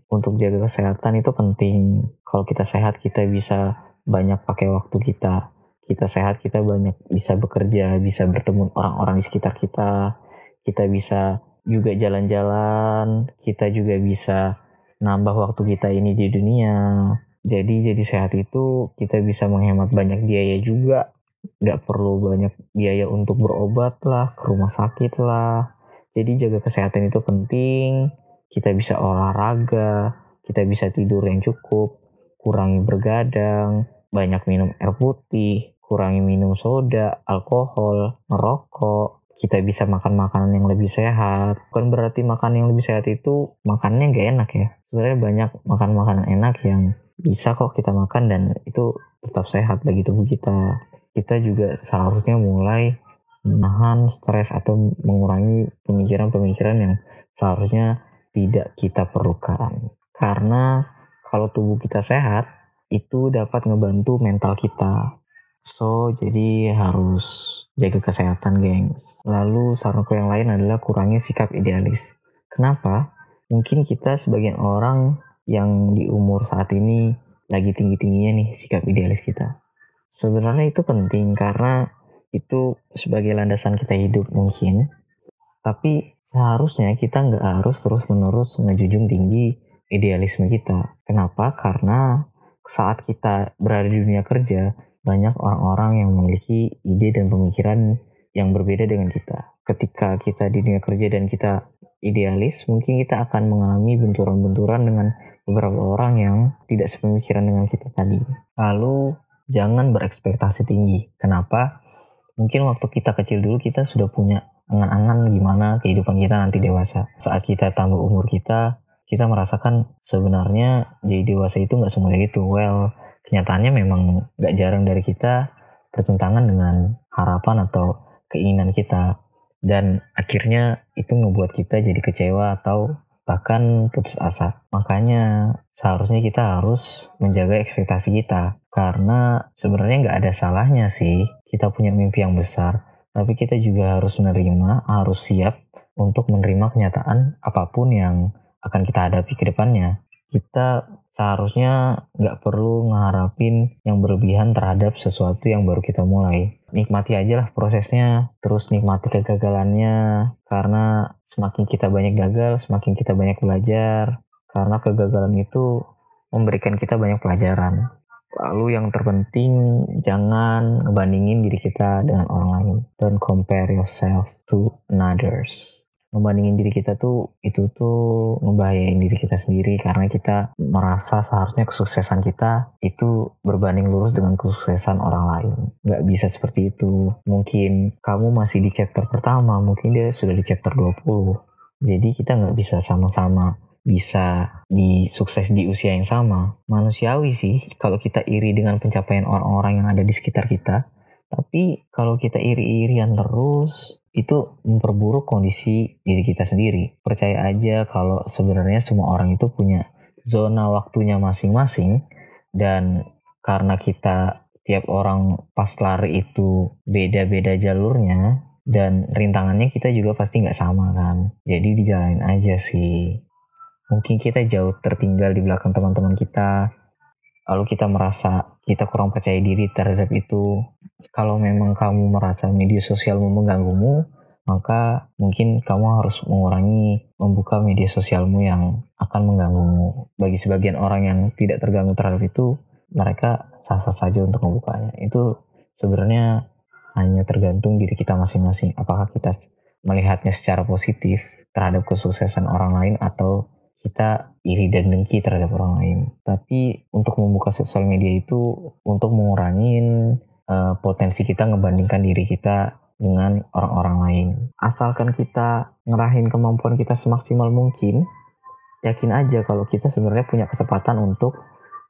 untuk jaga kesehatan itu penting. Kalau kita sehat, kita bisa banyak pakai waktu kita. Kita sehat, kita banyak bisa bekerja, bisa bertemu orang-orang di sekitar kita. Kita bisa juga jalan-jalan. Kita juga bisa nambah waktu kita ini di dunia. Jadi sehat itu kita bisa menghemat banyak biaya juga. Nggak perlu banyak biaya untuk berobat lah, ke rumah sakit lah. Jadi jaga kesehatan itu penting. Kita bisa olahraga, kita bisa tidur yang cukup, kurangi bergadang, banyak minum air putih, kurangi minum soda, alkohol, merokok. Kita bisa makan makanan yang lebih sehat. Bukan berarti makan yang lebih sehat itu makannya nggak enak ya. Sebenarnya banyak makan makanan enak yang bisa kok kita makan dan itu tetap sehat bagi tubuh kita. Kita juga seharusnya mulai menahan stres atau mengurangi pemikiran-pemikiran yang seharusnya tidak kita perlukan. Karena kalau tubuh kita sehat, itu dapat ngebantu mental kita. So, jadi harus jaga kesehatan, gengs. Lalu saranku yang lain adalah kurangi sikap idealis. Kenapa? Mungkin kita sebagian orang yang di umur saat ini lagi tinggi-tingginya nih sikap idealis kita. Sebenarnya itu penting karena itu sebagai landasan kita hidup mungkin. Tapi seharusnya kita nggak harus terus-menerus ngejunjung tinggi idealisme kita. Kenapa? Karena saat kita berada di dunia kerja, banyak orang-orang yang memiliki ide dan pemikiran yang berbeda dengan kita. Ketika kita di dunia kerja dan kita idealis, mungkin kita akan mengalami benturan-benturan dengan beberapa orang yang tidak sepemikiran dengan kita tadi. Lalu, jangan berekspektasi tinggi. Kenapa? Mungkin waktu kita kecil dulu kita sudah punya angan-angan gimana kehidupan kita nanti dewasa. Saat kita tambah umur kita merasakan sebenarnya jadi dewasa itu nggak semudah itu. Well, kenyataannya memang nggak jarang dari kita bertentangan dengan harapan atau keinginan kita. Dan akhirnya itu ngebuat kita jadi kecewa atau bahkan putus asa. Makanya seharusnya kita harus menjaga ekspektasi kita. Karena sebenarnya nggak ada salahnya sih kita punya mimpi yang besar. Tapi kita juga harus menerima, harus siap untuk menerima kenyataan apapun yang akan kita hadapi ke depannya. Kita seharusnya nggak perlu ngeharapin yang berlebihan terhadap sesuatu yang baru kita mulai. Nikmati aja lah prosesnya, terus nikmati kegagalannya. Karena semakin kita banyak gagal, semakin kita banyak belajar. Karena kegagalan itu memberikan kita banyak pelajaran. Lalu yang terpenting, jangan ngebandingin diri kita dengan orang lain. Don't compare yourself to others. Ngebandingin diri kita tuh, itu tuh ngebahayain diri kita sendiri karena kita merasa seharusnya kesuksesan kita itu berbanding lurus dengan kesuksesan orang lain. Gak bisa seperti itu. Mungkin kamu masih di chapter pertama, mungkin dia sudah di chapter 20. Jadi kita gak bisa sama-sama bisa disukses di usia yang sama. Manusiawi sih kalau kita iri dengan pencapaian orang-orang yang ada di sekitar kita. Tapi kalau kita iri-irian terus, itu memperburuk kondisi diri kita sendiri. Percaya aja kalau sebenarnya semua orang itu punya zona waktunya masing-masing, dan karena kita tiap orang pas lari itu beda-beda jalurnya, dan rintangannya kita juga pasti nggak sama kan. Jadi dijalanin aja sih. Mungkin kita jauh tertinggal di belakang teman-teman kita, lalu kita merasa kita kurang percaya diri terhadap itu. Kalau memang kamu merasa media sosialmu mengganggumu, maka mungkin kamu harus mengurangi membuka media sosialmu yang akan mengganggumu. Bagi sebagian orang yang tidak terganggu terhadap itu, mereka sah-sah saja untuk membukanya. Itu sebenarnya hanya tergantung diri kita masing-masing. Apakah kita melihatnya secara positif terhadap kesuksesan orang lain atau kita iri dan dengki terhadap orang lain. Tapi untuk membuka sosial media itu untuk mengurangin potensi kita ngebandingkan diri kita dengan orang-orang lain. Asalkan kita ngerahin kemampuan kita semaksimal mungkin, yakin aja kalau kita sebenarnya punya kesempatan untuk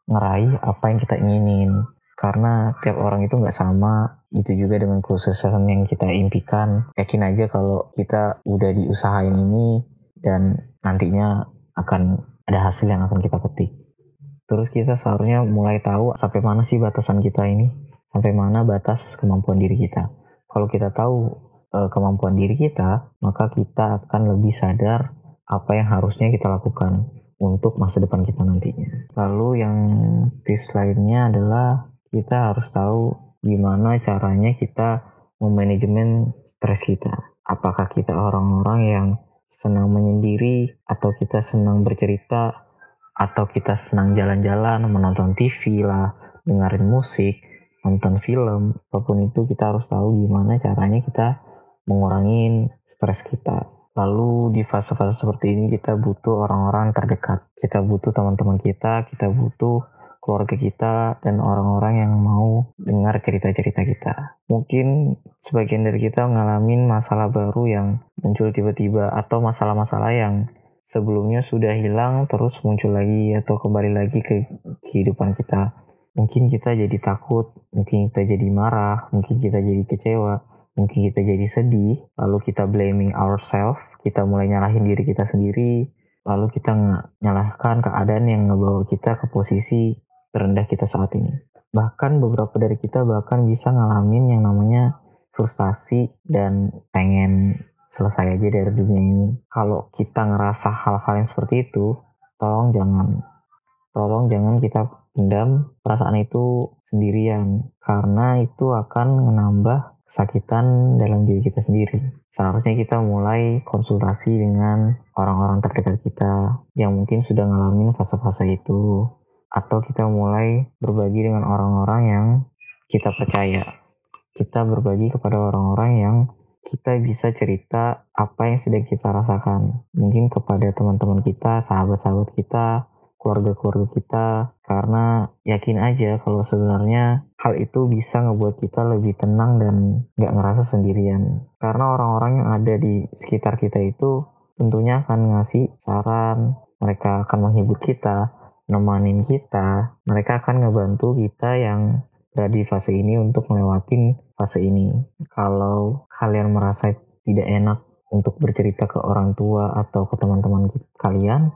ngeraih apa yang kita inginin. Karena tiap orang itu nggak sama, itu juga dengan kesuksesan yang kita impikan. Yakin aja kalau kita udah diusahain ini dan nantinya akan ada hasil yang akan kita petik. Terus kita seharusnya mulai tahu sampai mana sih batasan kita ini, sampai mana batas kemampuan diri kita. Kalau kita tahu kemampuan diri kita, maka kita akan lebih sadar apa yang harusnya kita lakukan untuk masa depan kita nantinya. Lalu yang tips lainnya adalah kita harus tahu gimana caranya kita memanajemen stres kita. Apakah kita orang-orang yang senang menyendiri atau kita senang bercerita atau kita senang jalan-jalan, menonton TV lah, dengerin musik, nonton film, apapun itu kita harus tahu gimana caranya kita mengurangi stres kita. Lalu di fase-fase seperti ini kita butuh orang-orang terdekat, kita butuh teman-teman kita butuh keluarga kita, dan orang-orang yang mau dengar cerita-cerita kita. Mungkin sebagian dari kita ngalamin masalah baru yang muncul tiba-tiba, atau masalah-masalah yang sebelumnya sudah hilang terus muncul lagi atau kembali lagi ke kehidupan kita. Mungkin kita jadi takut, mungkin kita jadi marah, mungkin kita jadi kecewa, mungkin kita jadi sedih, lalu kita blaming ourselves, kita mulai nyalahin diri kita sendiri, lalu kita nyalahkan keadaan yang ngebawa kita ke posisi terendah kita saat ini. Bahkan beberapa dari kita bahkan bisa ngalamin yang namanya frustasi dan pengen selesai aja dari dunia ini. Kalau kita ngerasa hal-hal yang seperti itu, tolong jangan kita pendam perasaan itu sendirian, karena itu akan menambah kesakitan dalam diri kita sendiri. Seharusnya kita mulai konsultasi dengan orang-orang terdekat kita yang mungkin sudah ngalamin fase-fase itu, atau kita mulai berbagi dengan orang-orang yang kita percaya. Kita berbagi kepada orang-orang yang kita bisa cerita apa yang sedang kita rasakan. Mungkin kepada teman-teman kita, sahabat-sahabat kita, keluarga-keluarga kita, karena yakin aja kalau sebenarnya hal itu bisa ngebuat kita lebih tenang dan gak ngerasa sendirian. Karena orang-orang yang ada di sekitar kita itu tentunya akan ngasih saran, mereka akan menghibur kita, nemanin kita, mereka akan ngebantu kita yang berada di fase ini untuk melewatin fase ini. Kalau kalian merasa tidak enak untuk bercerita ke orang tua atau ke teman-teman kalian,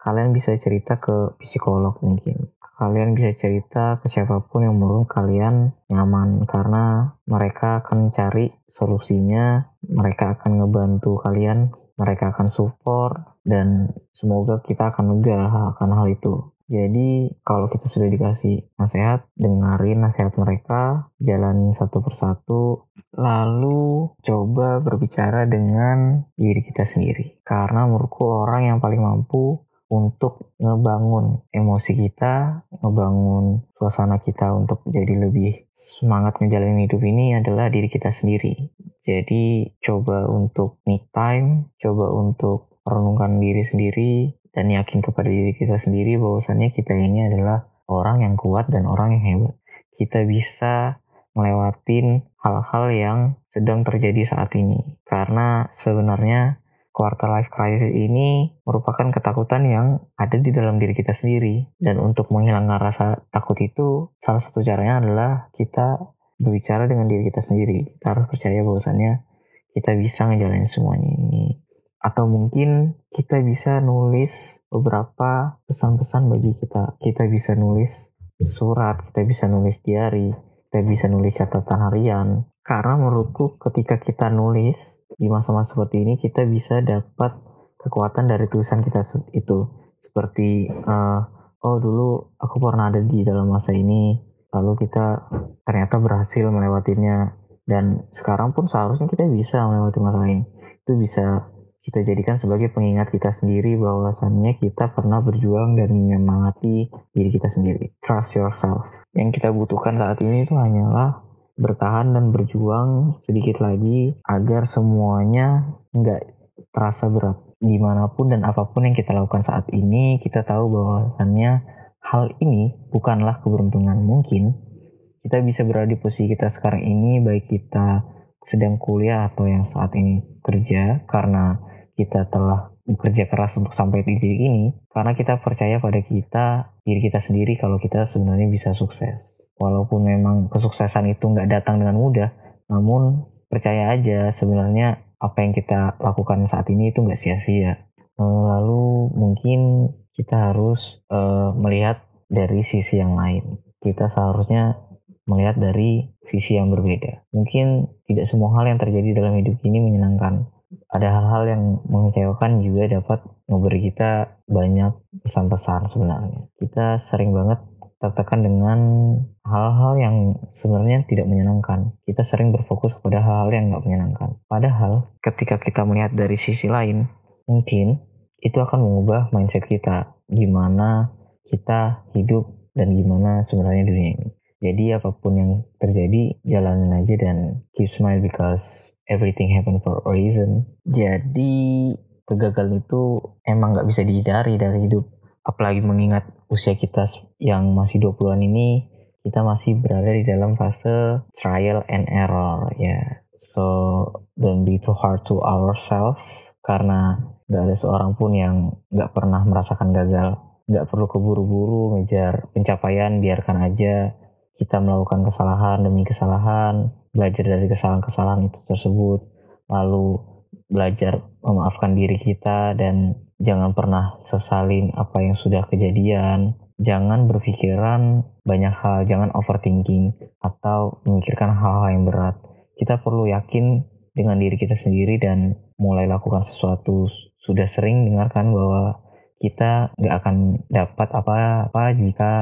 kalian bisa cerita ke psikolog mungkin. Kalian bisa cerita ke siapapun yang menurut kalian nyaman, karena mereka akan cari solusinya, mereka akan ngebantu kalian, mereka akan support, dan semoga kita akan lega akan hal itu. Jadi kalau kita sudah dikasih nasihat, dengerin nasihat mereka, jalani satu persatu, lalu coba berbicara dengan diri kita sendiri. Karena menurutku orang yang paling mampu untuk ngebangun emosi kita, ngebangun suasana kita untuk jadi lebih semangat menjalani hidup ini adalah diri kita sendiri. Jadi coba untuk me time, coba untuk renungkan diri sendiri, dan yakin kepada diri kita sendiri bahwasannya kita ini adalah orang yang kuat dan orang yang hebat. Kita bisa melewatin hal-hal yang sedang terjadi saat ini. Karena sebenarnya quarter life crisis ini merupakan ketakutan yang ada di dalam diri kita sendiri. Dan untuk menghilangkan rasa takut itu, salah satu caranya adalah kita berbicara dengan diri kita sendiri. Kita harus percaya bahwasannya kita bisa ngejalanin semuanya ini. Atau mungkin kita bisa nulis beberapa pesan-pesan bagi kita. Kita bisa nulis surat, kita bisa nulis diary, kita bisa nulis catatan harian. Karena menurutku ketika kita nulis di masa-masa seperti ini, kita bisa dapat kekuatan dari tulisan kita itu. Seperti, oh dulu aku pernah ada di dalam masa ini, lalu kita ternyata berhasil melewatinya, dan sekarang pun seharusnya kita bisa melewati masa ini. Itu bisa kita jadikan sebagai pengingat kita sendiri bahwasannya kita pernah berjuang dan menyemangati diri kita sendiri. Trust yourself. Yang kita butuhkan saat ini itu hanyalah bertahan dan berjuang sedikit lagi agar semuanya nggak terasa berat. Dimanapun dan apapun yang kita lakukan saat ini, kita tahu bahwasannya hal ini bukanlah keberuntungan. Mungkin kita bisa berada di posisi kita sekarang ini, baik kita sedang kuliah atau yang saat ini kerja, karena kita telah bekerja keras untuk sampai di titik ini, karena kita percaya pada diri kita sendiri kalau kita sebenarnya bisa sukses. Walaupun memang kesuksesan itu nggak datang dengan mudah, namun percaya aja sebenarnya apa yang kita lakukan saat ini itu nggak sia-sia. Lalu mungkin kita harus melihat dari sisi yang lain. Kita seharusnya melihat dari sisi yang berbeda. Mungkin tidak semua hal yang terjadi dalam hidup ini menyenangkan. Ada hal-hal yang mengecewakan juga dapat memberi kita banyak pesan-pesan sebenarnya. Kita sering banget tertekan dengan hal-hal yang sebenarnya tidak menyenangkan. Kita sering berfokus kepada hal-hal yang nggak menyenangkan. Padahal ketika kita melihat dari sisi lain, mungkin itu akan mengubah mindset kita. gimana kita hidup dan gimana sebenarnya dunia ini. Jadi apapun yang terjadi, jalanin aja dan keep smile because everything happen for a reason. Jadi kegagalan itu emang gak bisa dihindari dari hidup. Apalagi mengingat usia kita yang masih 20-an ini, kita masih berada di dalam fase trial and error ya. So don't be too hard to ourselves, karena gak ada seorang pun yang gak pernah merasakan gagal. Gak perlu keburu-buru ngejar pencapaian, biarkan aja kita melakukan kesalahan demi kesalahan, belajar dari kesalahan-kesalahan itu tersebut, lalu belajar memaafkan diri kita, dan jangan pernah sesalin apa yang sudah kejadian. Jangan berpikiran banyak hal, jangan overthinking atau memikirkan hal-hal yang berat. Kita perlu yakin dengan diri kita sendiri dan mulai lakukan sesuatu. Sudah sering dengarkan bahwa kita gak akan dapat apa-apa jika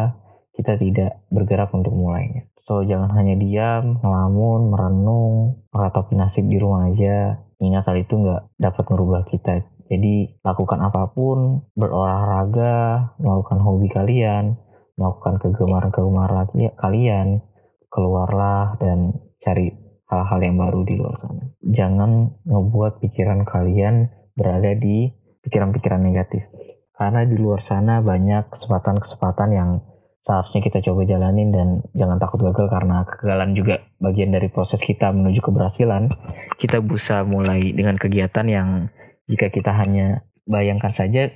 kita tidak bergerak untuk mulainya. So jangan hanya diam, ngelamun, merenung, meratapi nasib di rumah aja. Ingat, hal itu gak dapat merubah kita. Jadi lakukan apapun, berolahraga, melakukan hobi kalian, melakukan kegemaran-kegemaran kalian, keluarlah dan cari hal-hal yang baru di luar sana. Jangan ngebuat pikiran kalian berada di pikiran-pikiran negatif. Karena di luar sana banyak kesempatan-kesempatan yang seharusnya kita coba jalanin, dan jangan takut gagal karena kegagalan juga bagian dari proses kita menuju keberhasilan. Kita bisa mulai dengan kegiatan yang jika kita hanya bayangkan saja,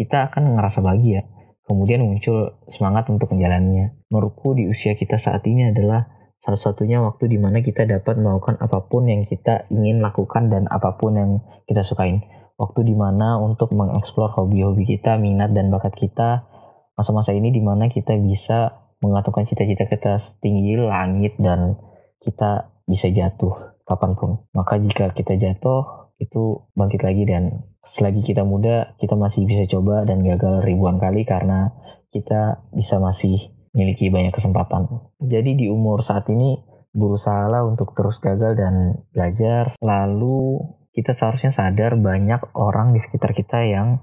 kita akan ngerasa bahagia. Kemudian muncul semangat untuk menjalannya. Menurutku di usia kita saat ini adalah satu-satunya waktu di mana kita dapat melakukan apapun yang kita ingin lakukan dan apapun yang kita sukain. Waktu di mana untuk mengeksplor hobi-hobi kita, minat dan bakat kita. Masa-masa ini di mana kita bisa mengatakan cita-cita kita setinggi langit dan kita bisa jatuh kapanpun. Maka jika kita jatuh, itu bangkit lagi, dan selagi kita muda kita masih bisa coba dan gagal ribuan kali karena kita bisa masih memiliki banyak kesempatan. Jadi di umur saat ini berusahalah untuk terus gagal dan belajar. Lalu kita seharusnya sadar banyak orang di sekitar kita yang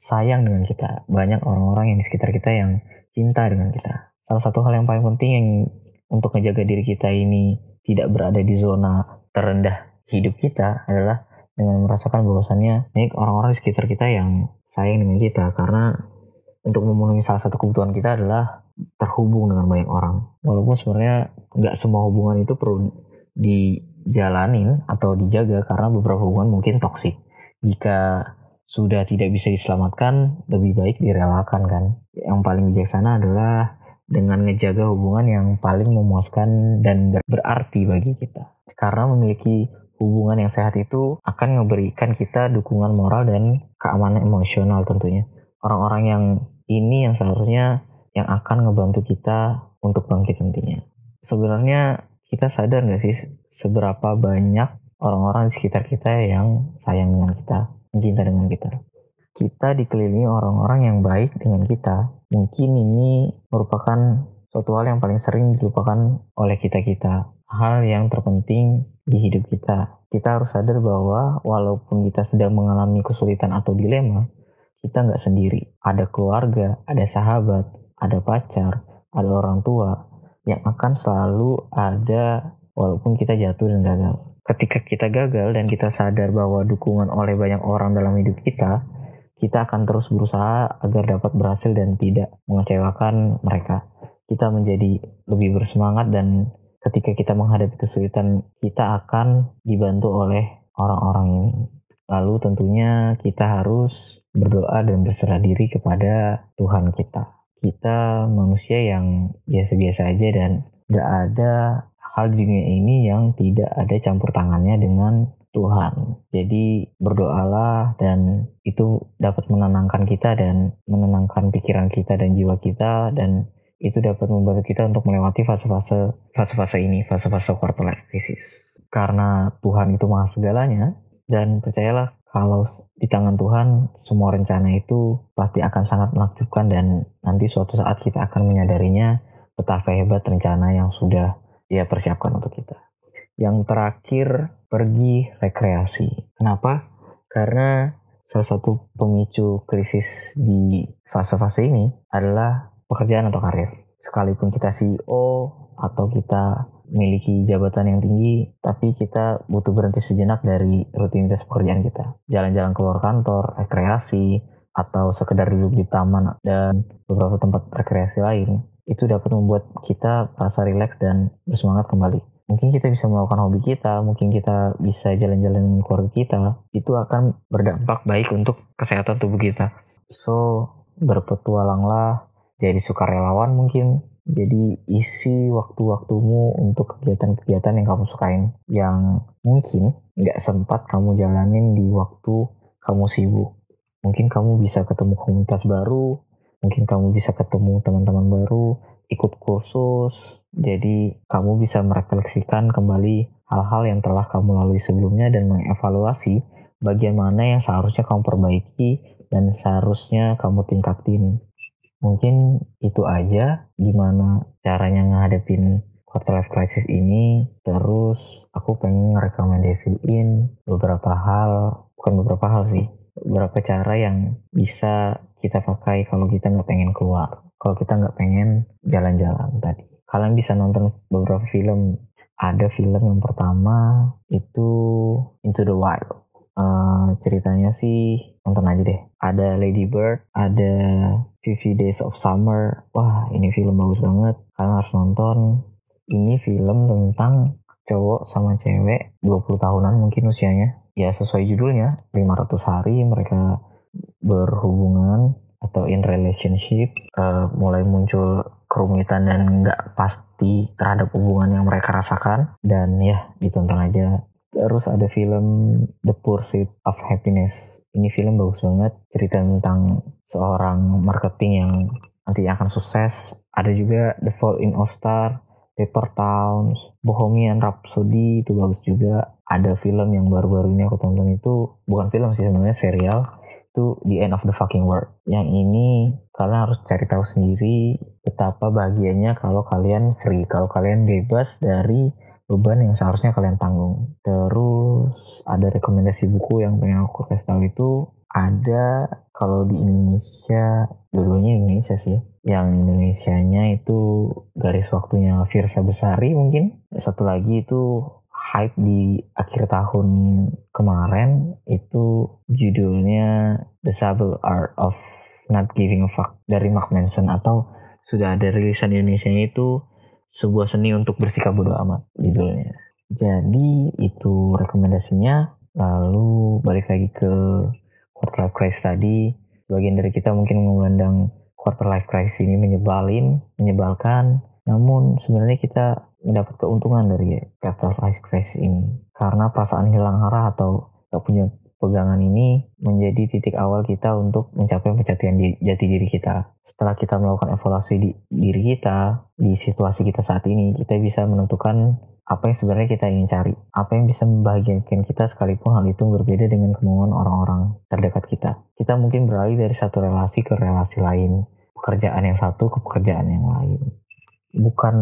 sayang dengan kita, banyak orang-orang yang di sekitar kita yang cinta dengan kita. Salah satu hal yang paling penting yang untuk menjaga diri kita ini tidak berada di zona terendah hidup kita adalah dengan merasakan bahwasannya banyak orang-orang di sekitar kita yang sayang dengan kita, karena untuk memenuhi salah satu kebutuhan kita adalah terhubung dengan banyak orang. Walaupun sebenarnya gak semua hubungan itu perlu dijalanin atau dijaga, karena beberapa hubungan mungkin toksik. Jika sudah tidak bisa diselamatkan, lebih baik direlakan kan. Yang paling bijaksana adalah dengan ngejaga hubungan yang paling memuaskan dan berarti bagi kita. Karena memiliki hubungan yang sehat itu akan memberikan kita dukungan moral dan keamanan emosional tentunya. Orang-orang yang ini yang seharusnya yang akan ngebantu kita untuk bangkit nantinya. Sebenarnya kita sadar gak sih seberapa banyak orang-orang di sekitar kita yang sayang dengan kita, cinta dengan kita. Kita dikelilingi orang-orang yang baik dengan kita. Mungkin ini merupakan suatu hal yang paling sering dilupakan oleh kita-kita. Hal yang terpenting di hidup kita. Kita harus sadar bahwa walaupun kita sedang mengalami kesulitan atau dilema, kita nggak sendiri. Ada keluarga, ada sahabat, ada pacar, ada orang tua yang akan selalu ada walaupun kita jatuh dan gagal. Ketika kita gagal dan kita sadar bahwa dukungan oleh banyak orang dalam hidup kita, kita akan terus berusaha agar dapat berhasil dan tidak mengecewakan mereka. Kita menjadi lebih bersemangat, dan ketika kita menghadapi kesulitan, kita akan dibantu oleh orang-orang ini. Lalu tentunya kita harus berdoa dan berserah diri kepada Tuhan kita. Kita manusia yang biasa-biasa aja, dan gak ada hal di dunia ini yang tidak ada campur tangannya dengan Tuhan. Jadi berdoalah, dan itu dapat menenangkan kita dan menenangkan pikiran kita dan jiwa kita, dan itu dapat membantu kita untuk melewati fase-fase quarter life crisis. Karena Tuhan itu maha segalanya, dan percayalah kalau di tangan Tuhan semua rencana itu pasti akan sangat menakjubkan, dan nanti suatu saat kita akan menyadarinya betapa hebat rencana yang sudah Dia persiapkan untuk kita. Yang terakhir, pergi rekreasi. Kenapa? Karena salah satu pemicu krisis di fase-fase ini adalah pekerjaan atau karir. Sekalipun kita CEO atau kita miliki jabatan yang tinggi, tapi kita butuh berhenti sejenak dari rutinitas pekerjaan kita. Jalan-jalan keluar kantor, rekreasi, atau sekedar duduk di taman dan beberapa tempat rekreasi lain, itu dapat membuat kita merasa rileks dan bersemangat kembali. Mungkin kita bisa melakukan hobi kita, mungkin kita bisa jalan-jalan dengan keluarga kita, itu akan berdampak baik untuk kesehatan tubuh kita. So, berpetualanglah, jadi sukarelawan mungkin, jadi isi waktu-waktumu untuk kegiatan-kegiatan yang kamu sukain, yang mungkin nggak sempat kamu jalanin di waktu kamu sibuk. Mungkin kamu bisa ketemu komunitas baru, mungkin kamu bisa ketemu teman-teman baru, ikut kursus, jadi kamu bisa merefleksikan kembali hal-hal yang telah kamu lalui sebelumnya dan mengevaluasi bagian mana yang seharusnya kamu perbaiki dan seharusnya kamu tingkatin. Mungkin itu aja gimana caranya ngehadapin quarter life crisis ini. Terus aku pengen ngerekomendasiin beberapa cara yang bisa kita pakai kalau kita nggak pengen keluar. Kalau kita nggak pengen jalan-jalan tadi. Kalian bisa nonton beberapa film. Ada film yang pertama itu Into the Wild. Ceritanya sih nonton aja deh. Ada Lady Bird, ada 50 Days of Summer. Wah, ini film bagus banget. Kalian harus nonton. Ini film tentang cowok sama cewek 20 tahunan mungkin usianya. Ya sesuai judulnya, 500 hari mereka berhubungan atau in relationship, mulai muncul kerumitan dan nggak pasti terhadap hubungan yang mereka rasakan, dan ya ditonton aja. Terus ada film The Pursuit of Happiness. Ini film bagus banget, cerita tentang seorang marketing yang nantinya akan sukses. Ada juga The Fall in All Star, Paper Towns, Bohemian Rhapsody, itu bagus juga. Ada film yang baru-baru ini aku tonton, itu bukan film sih sebenarnya, serial, itu The End of the Fucking World. Yang ini kalian harus cari tahu sendiri betapa bahagianya kalau kalian free, kalau kalian bebas dari beban yang seharusnya kalian tanggung. Terus ada rekomendasi buku yang pengen aku kasih tahu, itu ada kalau di Indonesia, dulunya Indonesia sih. Yang Indonesianya itu Garis Waktunya Fiersa Besari mungkin. Satu lagi itu hype di akhir tahun kemarin, itu judulnya The Subtle Art of Not Giving a Fuck dari Mark Manson, atau sudah ada rilisan Indonesianya itu Sebuah Seni Untuk Bersikap Bodoh Amat judulnya. Jadi itu rekomendasinya. Lalu balik lagi ke quarter life crisis tadi, bagian dari kita mungkin memandang quarter life crisis ini menyebalkan, namun sebenarnya kita mendapat keuntungan dari quarter life crisis ini, karena perasaan hilang arah atau gak punya pegangan ini menjadi titik awal kita untuk mencapai pencapaian jati diri kita. Setelah kita melakukan evaluasi di diri kita, di situasi kita saat ini, kita bisa menentukan apa yang sebenarnya kita ingin cari, apa yang bisa membahagiakan kita sekalipun hal itu berbeda dengan kemauan orang-orang terdekat kita. Kita mungkin beralih dari satu relasi ke relasi lain, pekerjaan yang satu ke pekerjaan yang lain. Bukan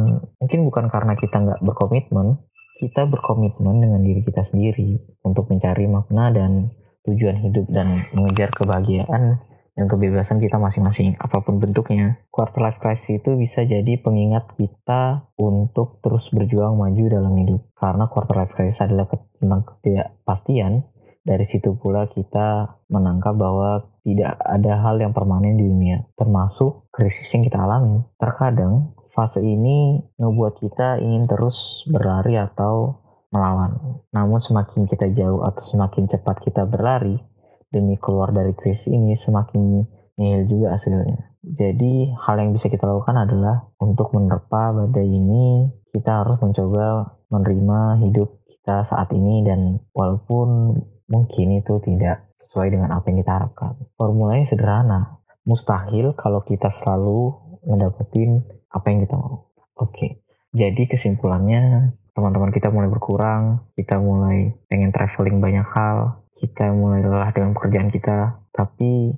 karena kita nggak berkomitmen, kita berkomitmen dengan diri kita sendiri untuk mencari makna dan tujuan hidup dan mengejar kebahagiaan dan kebebasan kita masing-masing, apapun bentuknya. Quarter life crisis itu bisa jadi pengingat kita untuk terus berjuang maju dalam hidup, karena quarter life crisis adalah tentang ketidakpastian. Dari situ pula kita menangkap bahwa tidak ada hal yang permanen di dunia, termasuk krisis yang kita alami. Terkadang fase ini ngebuat kita ingin terus berlari atau melawan. Namun semakin kita jauh atau semakin cepat kita berlari demi keluar dari krisis ini, semakin nihil juga hasilnya. Jadi hal yang bisa kita lakukan adalah untuk menerpa badai ini, kita harus mencoba menerima hidup kita saat ini, dan walaupun mungkin itu tidak sesuai dengan apa yang kita harapkan. Formulanya sederhana. Mustahil kalau kita selalu mendapetin apa yang kita mau. Oke. Jadi kesimpulannya, teman-teman kita mulai berkurang. Kita mulai pengen traveling banyak hal. Kita mulai lelah dengan pekerjaan kita. Tapi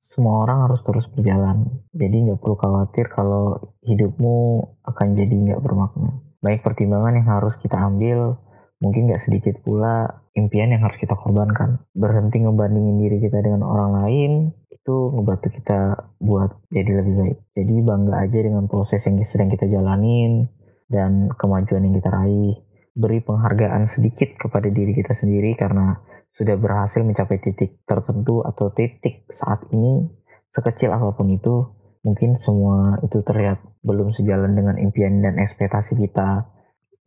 semua orang harus terus berjalan. Jadi nggak perlu khawatir kalau hidupmu akan jadi nggak bermakna. Baik pertimbangan yang harus kita ambil Mungkin gak sedikit pula impian yang harus kita korbankan. Berhenti ngebandingin diri kita dengan orang lain, itu ngebantu kita buat jadi lebih baik. Jadi bangga aja dengan proses yang sedang kita jalanin dan kemajuan yang kita raih. Beri penghargaan sedikit kepada diri kita sendiri karena sudah berhasil mencapai titik tertentu atau titik saat ini, sekecil apapun itu. Mungkin semua itu terlihat belum sejalan dengan impian dan ekspektasi kita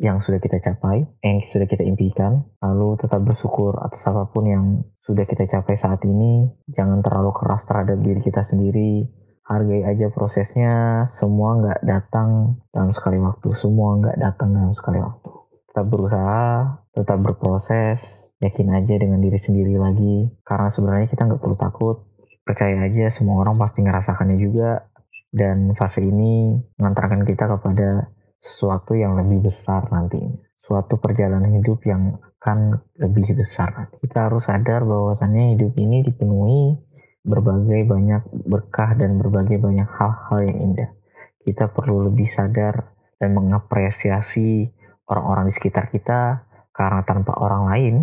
yang sudah kita capai, yang sudah kita impikan. Lalu tetap bersyukur atas apapun yang sudah kita capai saat ini. Jangan terlalu keras terhadap diri kita sendiri. Hargai aja prosesnya. Semua nggak datang dalam sekali waktu. Tetap berusaha, tetap berproses. Yakin aja dengan diri sendiri lagi. Karena sebenarnya kita nggak perlu takut. Percaya aja, semua orang pasti ngerasakannya juga. Dan fase ini mengantarkan kita kepada sesuatu yang lebih besar nantinya. Suatu perjalanan hidup yang akan lebih besar nanti. Kita harus sadar bahwasannya hidup ini dipenuhi berbagai banyak berkah dan berbagai banyak hal-hal yang indah. Kita perlu lebih sadar dan mengapresiasi orang-orang di sekitar kita. Karena tanpa orang lain,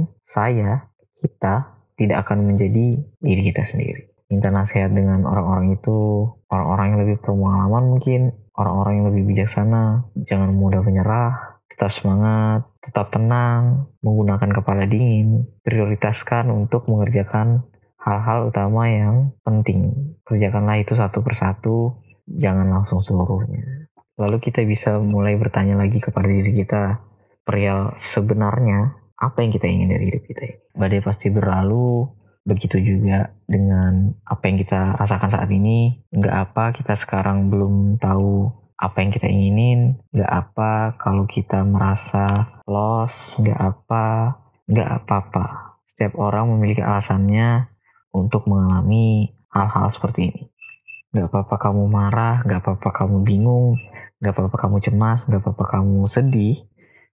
kita tidak akan menjadi diri kita sendiri. Minta nasihat dengan orang-orang itu. Orang-orang yang lebih berpengalaman mungkin. Orang-orang yang lebih bijaksana, jangan mudah menyerah, tetap semangat, tetap tenang, menggunakan kepala dingin, prioritaskan untuk mengerjakan hal-hal utama yang penting. Kerjakanlah itu satu persatu, jangan langsung seluruhnya. Lalu kita bisa mulai bertanya lagi kepada diri kita, perihal sebenarnya apa yang kita ingin dari hidup kita ini. Badai pasti berlalu, begitu juga dengan apa yang kita rasakan saat ini. Nggak apa kita sekarang belum tahu apa yang kita inginin, nggak apa kalau kita merasa lost, nggak apa-apa. Setiap orang memiliki alasannya untuk mengalami hal-hal seperti ini. Nggak apa-apa kamu marah, nggak apa-apa kamu bingung, nggak apa-apa kamu cemas, nggak apa-apa kamu sedih,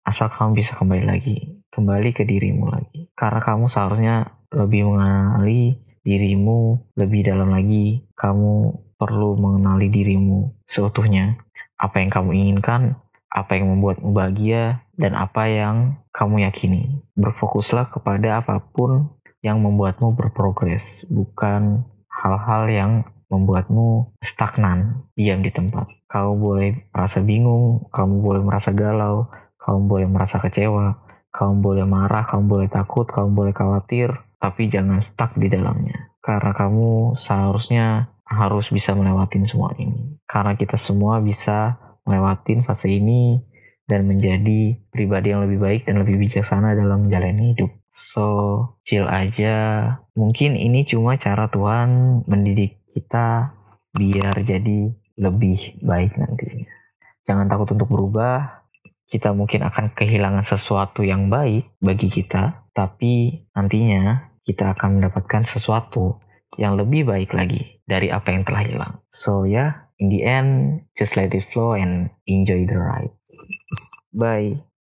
asal kamu bisa kembali ke dirimu lagi. Karena kamu seharusnya lebih mengenali dirimu lebih dalam lagi. Kamu perlu mengenali dirimu seutuhnya. Apa yang kamu inginkan, apa yang membuatmu bahagia, dan apa yang kamu yakini. Berfokuslah kepada apapun yang membuatmu berprogres, bukan hal-hal yang membuatmu stagnan, diam di tempat. Kamu boleh merasa bingung, kamu boleh merasa galau, kamu boleh merasa kecewa, kamu boleh marah, kamu boleh takut, kamu boleh khawatir, tapi jangan stuck di dalamnya. Karena kamu seharusnya harus bisa melewatin semua ini. Karena kita semua bisa melewatin fase ini dan menjadi pribadi yang lebih baik dan lebih bijaksana dalam menjalani hidup. So, chill aja. Mungkin ini cuma cara Tuhan mendidik kita biar jadi lebih baik nantinya. Jangan takut untuk berubah. Kita mungkin akan kehilangan sesuatu yang baik bagi kita, tapi nantinya kita akan mendapatkan sesuatu yang lebih baik lagi dari apa yang telah hilang. So yeah, in the end, just let it flow and enjoy the ride. Bye.